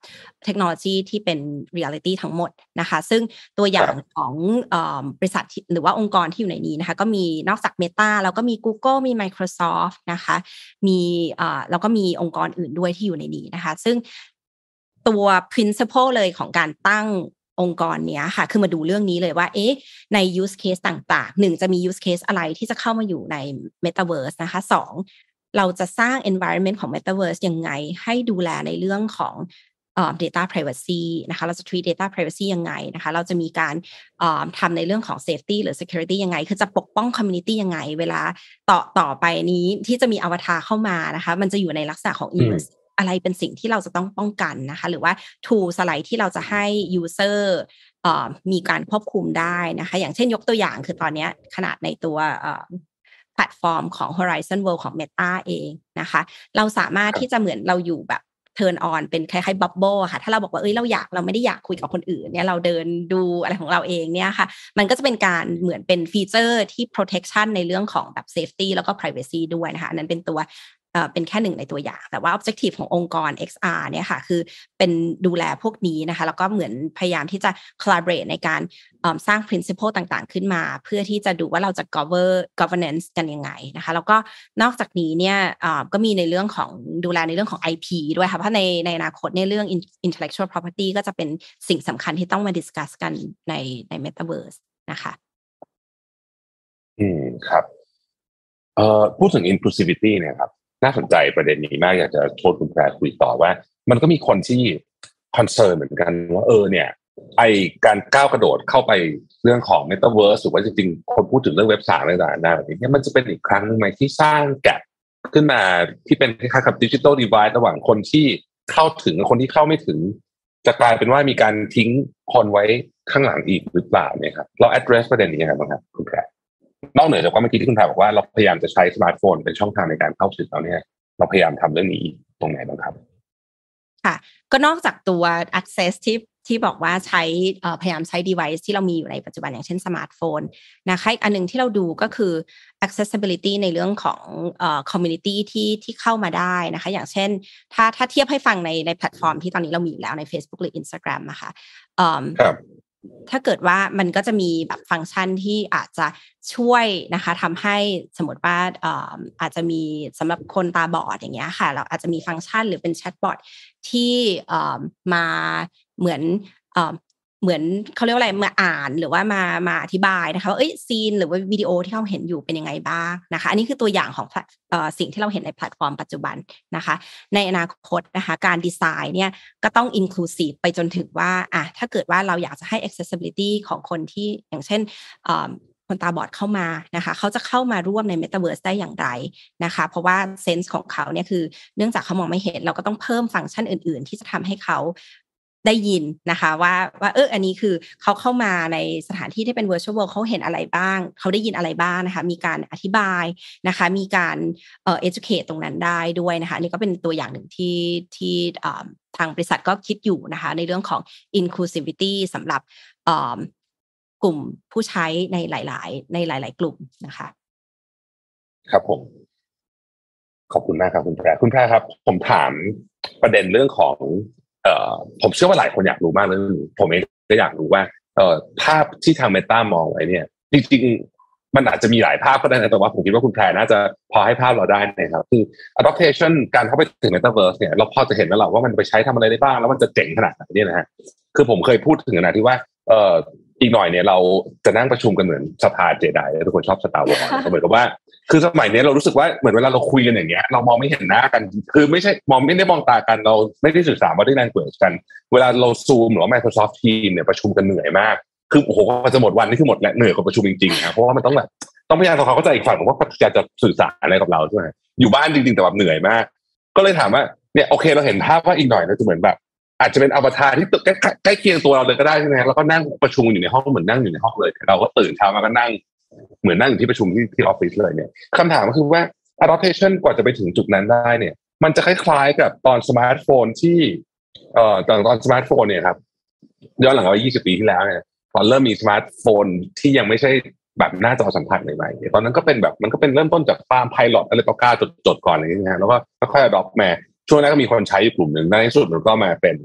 เทคโนโลยีที่เป็น reality ทั้งหมดนะคะซึ่งตัวอย่างของเอ่อบริษัทหรือว่าองค์กรที่อยู่ในนี้นะคะก็มีนอกจาก Meta แล้วก็มี Google มี Microsoft นะคะมีเอ่อแล้วก็มีองค์กรอื่นด้วยที่อยู่ในนี้นะคะซึ่งตัว principle เลยของการตั้งองค์กรเนี้ยค่ะคือมาดูเรื่องนี้เลยว่าเอ๊ะใน use case ต่างๆหนึ่งจะมี use case อะไรที่จะเข้ามาอยู่ใน Metaverse นะคะสองเราจะสร้าง environment ของ Metaverse ยังไงให้ดูแลในเรื่องของเอ่อ data privacy นะคะเราจะ treat data privacy ยังไงนะคะเราจะมีการเอ่อทำในเรื่องของ safety หรือ security ยังไงคือจะปกป้อง community ยังไงเวลาต่อต่อไปนี้ที่จะมีอวตารเข้ามานะคะมันจะอยู่ในลักษณะของ immersiveอะไรเป็นสิ่งที่เราจะต้องป้องกันนะคะหรือว่า tool สไลด์ที่เราจะให้ user เอ่อมีการควบคุมได้นะคะอย่างเช่นยกตัวอย่างคือตอนนี้ขนาดในตัวแพลตฟอร์มของ Horizon World ของ Meta เองนะคะเราสามารถที่จะเหมือนเราอยู่แบบ turn on เป็นคล้ายๆ bubble ค่ะถ้าเราบอกว่าเอ้ยเราอยากเราไม่ได้อยากคุยกับคนอื่นเนี่ยเราเดินดูอะไรของเราเองเนี่ยค่ะมันก็จะเป็นการเหมือนเป็นฟีเจอร์ที่ protection ในเรื่องของแบบ safety แล้วก็ privacy ด้วยนะคะอันนั้นเป็นตัวเอ่อเป็นแค่หนึ่งในตัวอย่างแต่ว่า objective ขององค์กร เอ็กซ์ อาร์ เนี่ยค่ะคือเป็นดูแลพวกนี้นะคะแล้วก็เหมือนพยายามที่จะ collaborate ในการสร้าง principle ต่างๆขึ้นมาเพื่อที่จะดูว่าเราจะ govern governance กันยังไงนะคะแล้วก็นอกจากนี้เนี่ยก็มีในเรื่องของดูแลในเรื่องของ ไอ พี ด้วยค่ะเพราะในในอนาคตในเรื่อง intellectual property ก็จะเป็นสิ่งสำคัญที่ต้องมา discuss กันในใน Metaverse นะคะอืมครับเอ่อพูดถึง inclusivity เนี่ยครับน่าสนใจประเด็นนี้มากอยากจะโทษคุณแพรคุยต่อว่ามันก็มีคนที่คอนเซิร์นเหมือนกันว่าเออเนี่ยไอการก้าวกระโดดเข้าไปเรื่องของ Metaverse หรือว่าจริงๆคนพูดถึงเรื่องเว็บสามอะไรต่างๆแบบนี้เนี่ยมันจะเป็นอีกครั้งนึงไหมที่สร้างแกปขึ้นมาที่เป็นคล้ายๆกับ Digital Divide ระหว่างคนที่เข้าถึงกับคนที่เข้าไม่ถึงจะกลายเป็นว่ามีการทิ้งคนไว้ข้างหลังอีกหรือเปล่าเนี่ยครับเรา address ประเด็นนี้ยังไงบ้างครับคุณแพรนอกเหนือจากว่าเมื่อกี้ที่คุณทาบอกว่าเราพยายามจะใช้สมาร์ทโฟนเป็นช่องทางในการเข้าถึงเราเนี่ยเราพยายามทำเรื่องนี้ตรงไหนบ้างครับค่ะก็นอกจากตัว access ที่ ที่บอกว่าใช้พยายามใช้ device ที่เรามีอยู่ในปัจจุบันอย่างเช่นสมาร์ทโฟนนะคะอีกอันนึงที่เราดูก็คือ accessibility ในเรื่องของเอ่อ community ที่ที่เข้ามาได้นะคะอย่างเช่นถ้าถ้าเทียบให้ฟังในในแพลตฟอร์มที่ตอนนี้เรามีอยู่แล้วใน Facebook หรือ Instagram นะคะเอ่อถ้าเกิดว่ามันก็จะมีแบบฟังก์ชันที่อาจจะช่วยนะคะทำให้สมมติว่า อ, อาจจะมีสำหรับคนตาบอดอย่างเงี้ยค่ะเราอาจจะมีฟังก์ชันหรือเป็นแชทบอทที่มาเหมือนเหมือนเขาเรียกว่าอะไรมาอ่านหรือว่ามามาอธิบายนะคะว่าเอ้ยซีนหรือว่าวิดีโอที่เขาเห็นอยู่เป็นยังไงบ้างนะคะอันนี้คือตัวอย่างของสิ่งที่เราเห็นในแพลตฟอร์มปัจจุบันนะคะในอนาคตนะคะการดีไซน์เนี่ยก็ต้อง inclusive ไปจนถึงว่าอ่ะถ้าเกิดว่าเราอยากจะให้ accessibility ของคนที่อย่างเช่นคนตาบอดเข้ามานะคะเขาจะเข้ามาร่วมใน Metaverse ได้อย่างไรนะคะเพราะว่าเซนส์ของเขาเนี่ยคือเนื่องจากเขามองไม่เห็นเราก็ต้องเพิ่มฟังก์ชันอื่นๆที่จะทำให้เขาได้ยินนะคะว่าว่าเอออันนี้คือเขาเข้ามาในสถานที่ที่เป็น virtual world เขาเห็นอะไรบ้างเขาได้ยินอะไรบ้างนะคะมีการอธิบายนะคะมีการเอ่อ educate ตรงนั้นได้ด้วยนะคะอันนี้ก็เป็นตัวอย่างหนึ่งที่ที่เอ่อทางบริษัทก็คิดอยู่นะคะในเรื่องของ inclusivity สำหรับเอ่อกลุ่มผู้ใช้ในหลายๆในหลายๆกลุ่มนะคะครับผมขอบคุณมากครับคุณแพรคุณแพรครับผมถามประเด็นเรื่องของเอ่อผมเชื่อว่าหลายคนอยากรู้มากเรื่องนี้ผมเองก็อยากรู้ว่าเอ่อภาพที่ทาง Meta มองไว้เนี่ยจริงๆมันอาจจะมีหลายภาพก็ได้นะแต่ว่าผมคิดว่าคุณแพรน่าจะพอให้ภาพเราได้นะครับคือ adaptation การเข้าไปถึง Metaverse เนี่ยเราพอจะเห็นแล้วหรอว่ามันไปใช้ทำอะไรได้บ้างแล้วมันจะเจ๋งขนาดไหนเนี่ยนะฮะคือผมเคยพูดถึงขนาดที่ว่าเอ่ออีกหน่อยเนี่ยเราจะนั่งประชุมกันเหมือนสภาเจไดทุกคนชอบ Star Wars เหมือนกับว่าคือสมัยนี้เรารู้สึกว่าเหมือนเวลาเราคุยกันอย่างเงี้ยเรามองไม่เห็นหน้ากันคือไม่ใช่มองไม่ได้มองตากันเราไม่ได้สื่อสารไม่ได้แลนด์เวิร์ดกันเวลาเรา Zoom หรือว่า Microsoft Teams เนี่ยประชุมกันเหนื่อยมากคือโอ้โหกว่าจะหมดวันนี่คือหมดและเหนื่อยกว่าประชุมจริงๆนะเพราะว่ามันต้องแบบต้องพยายามทำความเข้าใจอีกฝั่งว่าเขาจะจะสื่อสารอะไรกับเราใช่มั้ยอยู่บ้านจริงๆแต่แบบเหนื่อยมากก็เลยถามว่าเนี่ยโอเคเราเห็นภาพว่าอีกหน่อยเราจะเหมือนแบบอาจจะเป็นอวตารที่ตึกใกล้เคียงตัวเราเลยก็ได้ใช่มั้ยแล้วก็นั่งประชุมอยู่ในห้องเหมือนนั่งอยู่ในห้องเลยเราก็ตื่นเช้ามาก็นั่งเหมือนนั่งอยู่ที่ประชุมที่ที่ออฟฟิศเลยเนี่ยคำถามก็คือว่า adaptation กว่าจะไปถึงจุดนั้นได้เนี่ยมันจะคล้ายๆกับตอนสมาร์ทโฟนที่เอ่อตอนตอนสมาร์ทโฟนเนี่ยครับย้อนหลังไปยี่สิบปีที่แล้วเนี่ยตอนเริ่มมีสมาร์ทโฟนที่ยังไม่ใช่แบบหน้าจอสัมผัสใหม่ๆตอนนั้นก็เป็นแบบมันก็เป็นเริ่มต้นจากฟาร์มไพลอตอะไรปากกาจดๆก่อนอะไรอย่างเงี้ยแล้วก็ค่อยๆ adopt มาช่วงนั้นก็มีคนใช้อยู่กลุ่มหนึ่งในที่สุดมันก็มาเป็น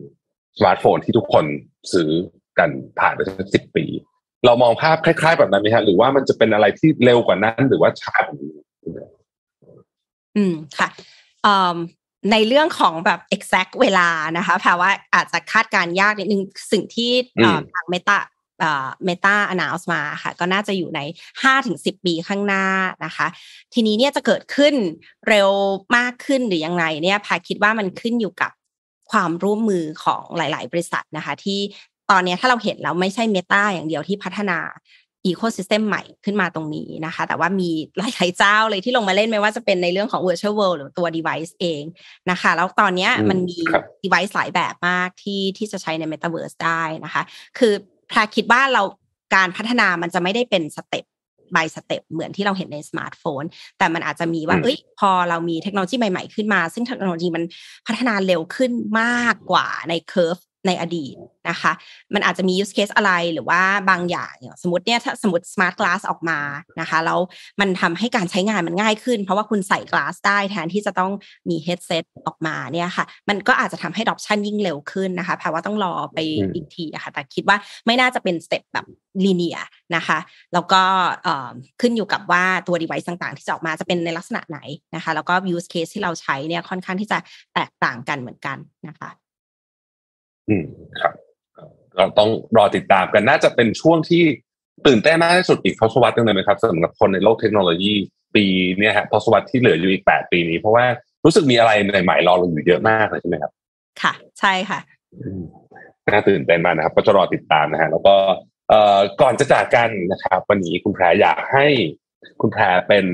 สมาร์ทโฟนที่ทุกคนซื้อกันผ่านไปสักสิบปีเรามองภาพคล้ายๆแบบนั้นไหมฮะหรือว่ามันจะเป็นอะไรที่เร็วกว่านั้นหรือว่าช้ากว่านี้อืมค่ะในเรื่องของแบบ exact เวลานะคะแปลว่าอาจจะคาดการณ์ยากนิดนึงสิ่งที่ทาง Meta Meta announce มาค่ะก็น่าจะอยู่ใน ห้าถึงสิบ ปีข้างหน้านะคะทีนี้เนี่ยจะเกิดขึ้นเร็วมากขึ้นหรือยังไงเนี่ยพาคิดว่ามันขึ้นอยู่กับความร่วมมือของหลายๆบริษัทนะคะที่ตอนนี้ถ้าเราเห็นแล้วไม่ใช่ Meta อย่างเดียวที่พัฒนาอีโคซิสเต็มใหม่ขึ้นมาตรงนี้นะคะแต่ว่ามีหลายๆเจ้าเลยที่ลงมาเล่นไม่ว่าจะเป็นในเรื่องของ virtual world หรือตัว device เองนะคะแล้วตอนนี้มันมี device หลายแบบมากที่ที่จะใช้ใน Metaverse ได้นะคะคือแพรคิดว่าเราการพัฒนามันจะไม่ได้เป็นสเต็ป by สเต็ปเหมือนที่เราเห็นในสมาร์ทโฟนแต่มันอาจจะมีว่าเอ้ยพอเรามีเทคโนโลยีใหม่ๆขึ้นมาซึ่งเทคโนโลยีมันพัฒนาเร็วขึ้นมากกว่าใน curveในอดีตนะคะมันอาจจะมี use case อะไรหรือว่าบางอย่างสมมติเนี่ยถ้าสมมติ smart glass ออกมานะคะแล้วมันทำให้การใช้งานมันง่ายขึ้นเพราะว่าคุณใส่ glass ได้แทนที่จะต้องมี headset ออกมาเนี่ยค่ะมันก็อาจจะทำให้ adoption ยิ่งเร็วขึ้นนะคะแปลว่าต้องรอไปอีกทีค่ะแต่คิดว่าไม่น่าจะเป็น step แบบ linear นะคะแล้วก็ขึ้นอยู่กับว่าตัว device ต่างๆที่จะออกมาจะเป็นในลักษณะไหนนะคะแล้วก็ use case ที่เราใช้เนี่ยค่อนข้างที่จะแตกต่างกันเหมือนกันนะคะอืมครับเราต้องรอติดตามกันน่าจะเป็นช่วงที่ตื่นเต้นมากที่สุดอีกทศวรรษนึงเลยมั้ยครับสำหรับคนในโลกเทคโนโลยีปีนี้ฮะทศวรรษที่เหลืออยู่อีกแปดปีนี้เพราะว่ารู้สึกมีอะไรใหม่ๆรอเราอยู่เยอะมากเลยใช่มั้ยครับค่ะใช่ค่ะน่าตื่นเต้นมากนะครับก็จะรอติดตามนะฮะแล้วก็เอ่อก่อนจะจากกันนะครับวันนี้คุณแพรอยากให้คุณแพรเป็น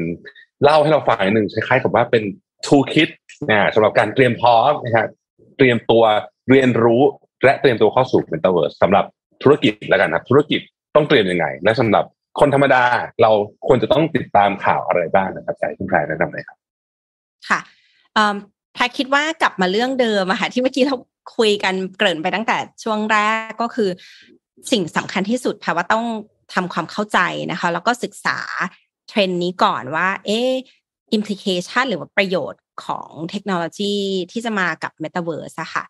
เล่าให้เราฟังนิดนึงคล้ายๆกับว่าเป็น toolkit นะสำหรับการเตรียมพร้อมนะฮะเตรียมตัวเรียนรู้และเตรียมตัวเข้าสู่ Metaverse สำหรับธุรกิจแล้วกันครับธุรกิจต้องเตรียมยังไงและสำหรับคนธรรมดาเราควรจะต้องติดตามข่าวอะไรบ้างนะครับใจคุณแพรแนะนำหน่อยครับค่ะเอ่อแพรคิดว่ากลับมาเรื่องเดิมอ่ะค่ะที่เมื่อกี้เรา คุยกันเกริ่นไปตั้งแต่ช่วงแรกก็คือสิ่งสำคัญที่สุดค่ะว่าต้องทำความเข้าใจนะคะแล้วก็ศึกษาเทรนด์นี้ก่อนว่าเอ๊ะ implication หรือว่าประโยชน์ของเทคโนโลยีที่จะมากับ Metaverse อะค่ะ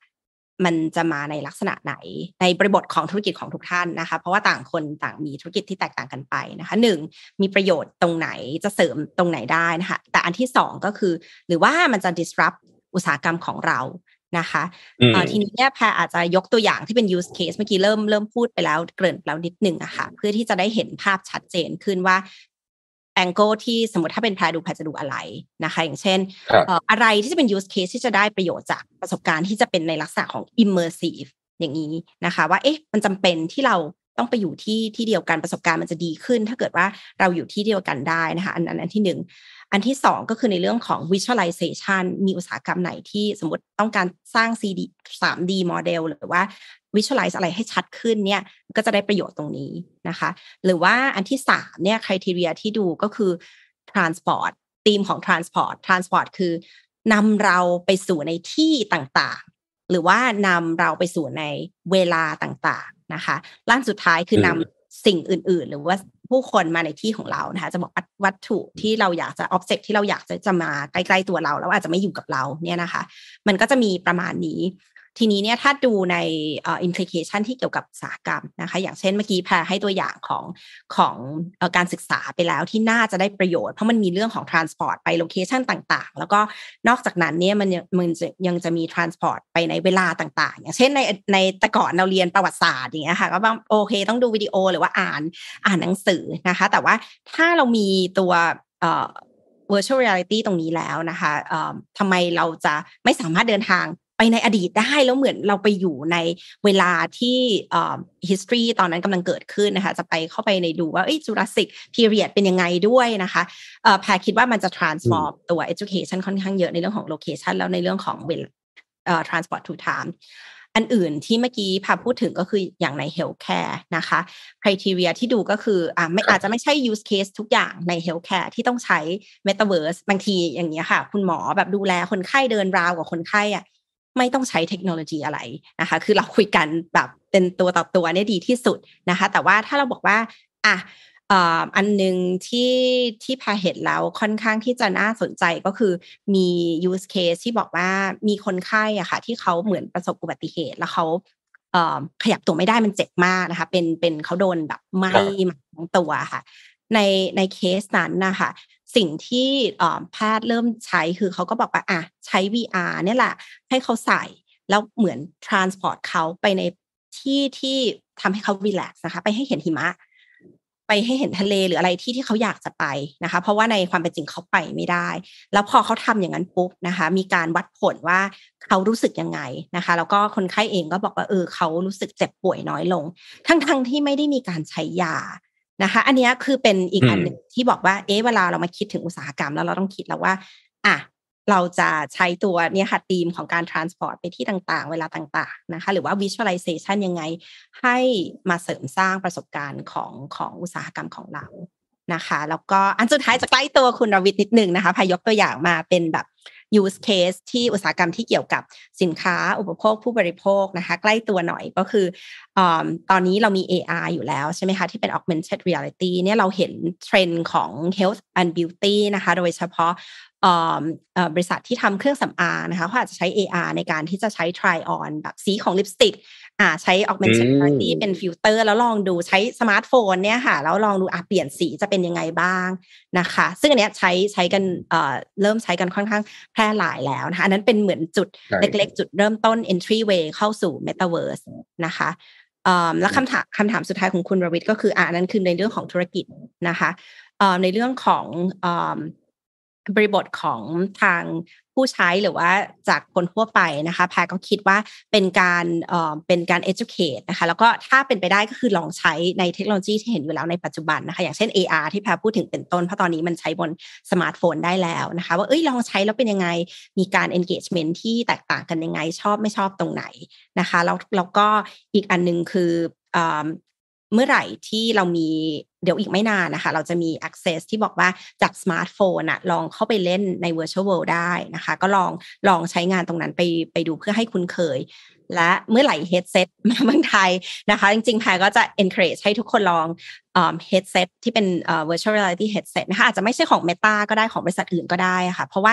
มันจะมาในลักษณะไหนในบริบทของธุรกิจของทุกท่านนะคะเพราะว่าต่างคนต่างมีธุรกิจที่แตกต่างกันไปนะคะหนึ่งมีประโยชน์ตรงไหนจะเสริมตรงไหนได้นะคะแต่อันที่สองก็คือหรือว่ามันจะ disrupt อุตสาหกรรมของเรานะคะทีนี้เนี่ยแพรอาจจะยกตัวอย่างที่เป็น use case เมื่อกี้เริ่มเริ่มพูดไปแล้วเกริ่นแล้วนิดนึงอะค่ะเพื่อที่จะได้เห็นภาพชัดเจนขึ้นว่าangle ที่สมมติถ้าเป็นแพรดูแพรจะดูอะไรนะคะอย่างเช่นอะไรที่จะเป็น use case ที่จะได้ประโยชน์จากประสบการณ์ที่จะเป็นในลักษณะของ immersive อย่างนี้นะคะว่าเอ๊ะมันจำเป็นที่เราต้องไปอยู่ที่ที่เดียวกันประสบการณ์มันจะดีขึ้นถ้าเกิดว่าเราอยู่ที่เดียวกันได้นะคะอันอันที่หนึ่งอันที่สองก็คือในเรื่องของ visualization มีอุตสาหกรรมไหนที่สมมติต้องการสร้าง ซี ดี ทรี ดี model หรือว่า visualize อะไรให้ชัดขึ้นเนี่ยก็จะได้ประโยชน์ตรงนี้นะคะหรือว่าอันที่สามเนี่ย criteria ที่ดูก็คือ transport ธีมของ transport transport คือนำเราไปสู่ในที่ต่างๆหรือว่านำเราไปสู่ในเวลาต่างๆนะคะล่าสุดท้ายคือนำสิ่งอื่นๆหรือว่าผู้คนมาในที่ของเรานะคะจะบอกวัตถุที่เราอยากจะ object ที่เราอยากจะจะมาใกล้ๆตัวเราแล้วอาจจะไม่อยู่กับเราเนี่ยนะคะมันก็จะมีประมาณนี้ทีนี้เนี่ยถ้าดูในเอ่อ implication ที่เกี่ยวกับอุตสาหกรรมนะคะอย่างเช่นเมื่อกี้แพรให้ตัวอย่างของของเอ่อการศึกษาไปแล้วที่น่าจะได้ประโยชน์เพราะมันมีเรื่องของ transport ไป location ต่างๆแล้วก็นอกจากนั้นเนี่ยมันมันยังจะมี transport ไปในเวลาต่างๆอย่างเช่นในในแต่ก่อนเราเรียนประวัติศาสตร์อย่างเงี้ยค่ะก็ว่าโอเคต้องดูวิดีโอหรือว่าอ่านอ่านหนังสือนะคะแต่ว่าถ้าเรามีตัวเอ่อ virtual reality ตรงนี้แล้วนะคะเอ่อทำไมเราจะไม่สามารถเดินทางไปในอดีตได้แล้วเหมือนเราไปอยู่ในเวลาที่เอ่อ history ตอนนั้นกำลังเกิดขึ้นนะคะจะไปเข้าไปในดูว่าเอ้ย Jurassic period เป็นยังไงด้วยนะคะเอ่อแพรคิดว่ามันจะ transform ตัว education ค่อนข้างเยอะในเรื่องของ location แล้วในเรื่องของเอ่อ transport to time อันอื่นที่เมื่อกี้พาพูดถึงก็คืออย่างใน healthcare นะคะ criteria ที่ดูก็คืออ่ะไม่อาจจะไม่ใช่ use case ทุกอย่างใน healthcare ที่ต้องใช้ metaverse บางทีอย่างเงี้ยค่ะคุณหมอแบบดูแลคนไข้เดินราวกับคนไข้อ่ะไม่ต้องใช้เทคโนโลยีอะไรนะคะคือเราคุยกันแบบเป็นตัวต่อตัวเนี่ยดีที่สุดนะคะแต่ว่าถ้าเราบอกว่าอ่ะอันนึงที่ที่พาเห็นแล้วค่อนข้างที่จะน่าสนใจก็คือมี use case ที่บอกว่ามีคนไข้อ่ะค่ะที่เขาเหมือนประสบอุบัติเหตุแล้วเขาขยับตัวไม่ได้มันเจ็บมากนะคะเป็นเป็นเขาโดนแบบไหม้ทั้งตัวค่ะในในเคสนั้นนะคะสิ่งที่แพทย์เริ่มใช้คือเขาก็บอกว่าอ่ะใช้ วี อาร์ เนี่ยแหละให้เขาใส่แล้วเหมือน transport เขาไปในที่ที่ทำให้เขา relax นะคะไปให้เห็นหิมะไปให้เห็นทะเลหรืออะไรที่ที่เขาอยากจะไปนะคะเพราะว่าในความเป็นจริงเขาไปไม่ได้แล้วพอเขาทำอย่างนั้นปุ๊บนะคะมีการวัดผลว่าเขารู้สึกยังไงนะคะแล้วก็คนไข้เองก็บอกว่าเออเขารู้สึกเจ็บป่วยน้อยลงทั้งๆที่ไม่ได้มีการใช้ยานะคะอันนี้คือเป็นอีกอันหนึ่งที่บอกว่าเอ๊ะเวลาเรามาคิดถึงอุตสาหกรรมแล้วเราต้องคิดแล้วว่าอ่ะเราจะใช้ตัวเนี่ยค่ะธีมของการ transport ไปที่ต่างๆเวลาต่างๆนะคะหรือว่า visualization ยังไงให้มาเสริมสร้างประสบการณ์ของของอุตสาหกรรมของเรานะคะแล้วก็อันสุดท้ายจะใกล้ตัวคุณรวิทย์นิดนึงนะคะพายกตัวอย่างมาเป็นแบบ use case ที่อุตสาหกรรมที่เกี่ยวกับสินค้าอุปโภคผู้บริโภคนะคะใกล้ตัวหน่อยก็คืออ่าตอนนี้เรามี เอ อาร์ อยู่แล้วใช่ไหมคะที่เป็น augmented reality เนี่ยเราเห็นเทรนด์ของ health and beauty นะคะโดยเฉพาะอ่าบริษัทที่ทำเครื่องสำอางนะคะเขาอาจจะใช้ เอ อาร์ ในการที่จะใช้ try on แบบสีของลิปสติกอ่าใช้ augmented reality เป็นฟิลเตอร์แล้วลองดูใช้สมาร์ทโฟนเนี่ยค่ะแล้วลองดูอ่ะเปลี่ยนสีจะเป็นยังไงบ้างนะคะซึ่งอันเนี้ยใช้ใช้กันเอ่อเริ่มใช้กันค่อนข้างแพร่หลายแล้วนะคะอันนั้นเป็นเหมือนจุดเล็กๆจุดเริ่มต้น entryway เข้าสู่ Metaverse นะคะอ่าแล้วคำถามคำถามสุดท้ายของคุณรวิทย์ก็คืออ่ะนั้นคือในเรื่องของธุรกิจนะคะอ่าในเรื่องของอ่าบริบทของทางผู้ใช้หรือว่าจากคนทั่วไปนะคะแพรก็คิดว่าเป็นการเอ่อเป็นการ educate นะคะแล้วก็ถ้าเป็นไปได้ก็คือลองใช้ในเทคโนโลยีที่เห็นอยู่แล้วในปัจจุบันนะคะอย่างเช่น เอ อาร์ ที่แพรพูดถึงเป็นต้นเพราะตอนนี้มันใช้บนสมาร์ทโฟนได้แล้วนะคะว่าเอ้ยลองใช้แล้วเป็นยังไงมีการ engagement ที่แตกต่างกันยังไงชอบไม่ชอบตรงไหนนะคะแล้วแล้วก็อีกอันนึงคือ เมื่อไหร่ที่เรามีเดี๋ยวอีกไม่นานนะคะเราจะมี access ที่บอกว่าจากสมาร์ทโฟนอะลองเข้าไปเล่นใน virtual world ได้นะคะก็ลองลองใช้งานตรงนั้นไปไปดูเพื่อให้คุ้นเคยและเมื่อไหร่ headset มาเมืองไทยนะคะจริงๆแพรก็จะ encourage ให้ทุกคนลองเอ่อ headset ที่เป็นเอ่อ virtual reality headset นะคะอาจจะไม่ใช่ของ Meta ก็ได้ของบริษัทอื่นก็ได้ค่ะเพราะว่า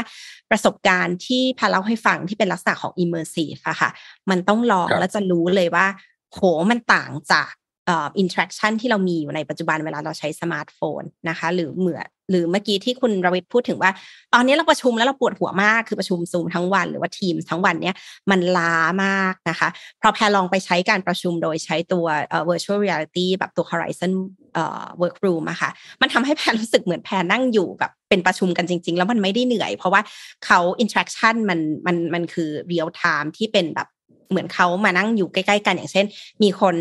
ประสบการณ์ที่แพรเล่าให้ฟังที่เป็นลักษณะของ immersive อะค่ะมันต้องลองแล้วจะรู้เลยว่าโหมันต่างจากเอ่อ interaction ที่เรามีอยู่ในปัจจุบันเวลาเราใช้สมาร์ทโฟนนะคะหรือเหมือนหรือเมื่อกี้ที่คุณรวิทย์พูดถึงว่าตอนนี้เราประชุมแล้วเราปวดหัวมากคือประชุม Zoom ทั้งวันหรือว่า Teams ทั้งวันเนี้ยมันล้ามากนะคะเพราะแพรลองไปใช้การประชุมโดยใช้ตัวเอ่อ virtual reality แบบตัว Horizon เอ่อ Workroom อะค่ะมันทำให้แพรรู้สึกเหมือนแพรนั่งอยู่แบบเป็นประชุมกันจริงๆแล้วมันไม่ได้เหนื่อยเพราะว่าเขา interaction มันมันมันคือ real time ที่เป็นแบบเหมือนเขามานั่งอยู่ใกล้ๆกันอย่างเช่นมีคน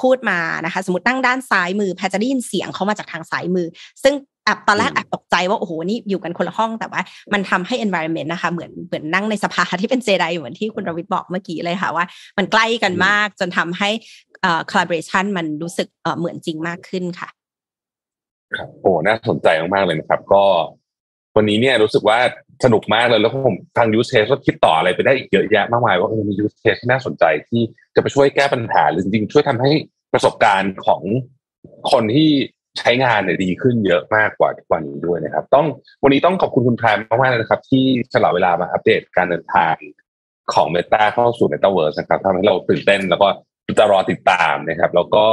พูดมานะคะสมมตินั่งด้านซ้ายมือแพรจะได้ยินเสียงเขามาจากทางซ้ายมือซึ่งแอบตอนแรกแอบตกใจว่าโอ้โหนี่อยู่กันคนละห้องแต่ว่ามันทำให้ environment นะคะเหมือนเหมือนนั่งในสภาที่เป็นเจไดเหมือนที่คุณรวิทย์บอกเมื่อกี้เลยค่ะว่ามันใกล้กันมากจนทำให้ collaboration มันรู้สึกเหมือนจริงมากขึ้นค่ะครับโอ้น่าสนใจมากๆเลยนะครับก็วันนี้เนี่ยรู้สึกว่าสนุกมากเลยแล้วผมทาง use case ก็คิดต่ออะไรไปได้อีกเยอะแยะมากมายว่ามี use case ที่น่าสนใจที่จะไปช่วยแก้ปัญหาหรือจริงๆช่วยทำให้ประสบการณ์ของคนที่ใช้งานเนี่ยดีขึ้นเยอะมากกว่าทุกวันนี้ด้วยนะครับต้องวันนี้ต้องขอบคุณคุณแพรมากๆนะครับที่สละเวลามาอัปเดตการเดินทางของ Meta เข้าสู่ Metaverse นะครับทำให้เราตื่นเต้นแล้วก็จะรอติดตามนะครับแล้วก็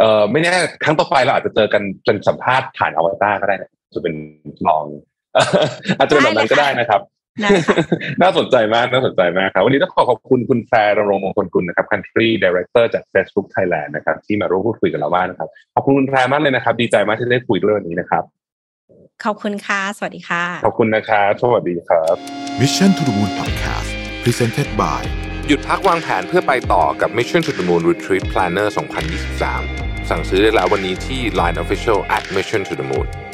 เอ่อไม่แน่ครั้งต่อไปเราอาจจะเจอกันเป็นสัมภาษณ์ผ่านอวตารก็ได้นะจะเป็นลองอาจจะเป็นแบบนั้นก็ได้นะครับน่าสนใจมากน่าสนใจมากครับวันนี้ต้องขอขอบคุณคุณแพรณรงค์มงคลกุลนะครับ Country Director จาก Facebook Thailand นะครับที่มาร่วมพูดคุยกับเรามากนะครับขอบคุณคุณแพรมากเลยนะครับดีใจมากที่ได้คุยด้วยวันนี้นะครับขอบคุณค่ะสวัสดีค่ะขอบคุณนะครับสวัสดีครับ Mission To The Moon Podcast Presented by หยุดพักวางแผนเพื่อไปต่อกับ Mission To The Moon Retreat Planner สองพันยี่สิบสามสั่งซื้อได้แล้ววันนี้ที่ ไลน์ Official at Mission To The Moon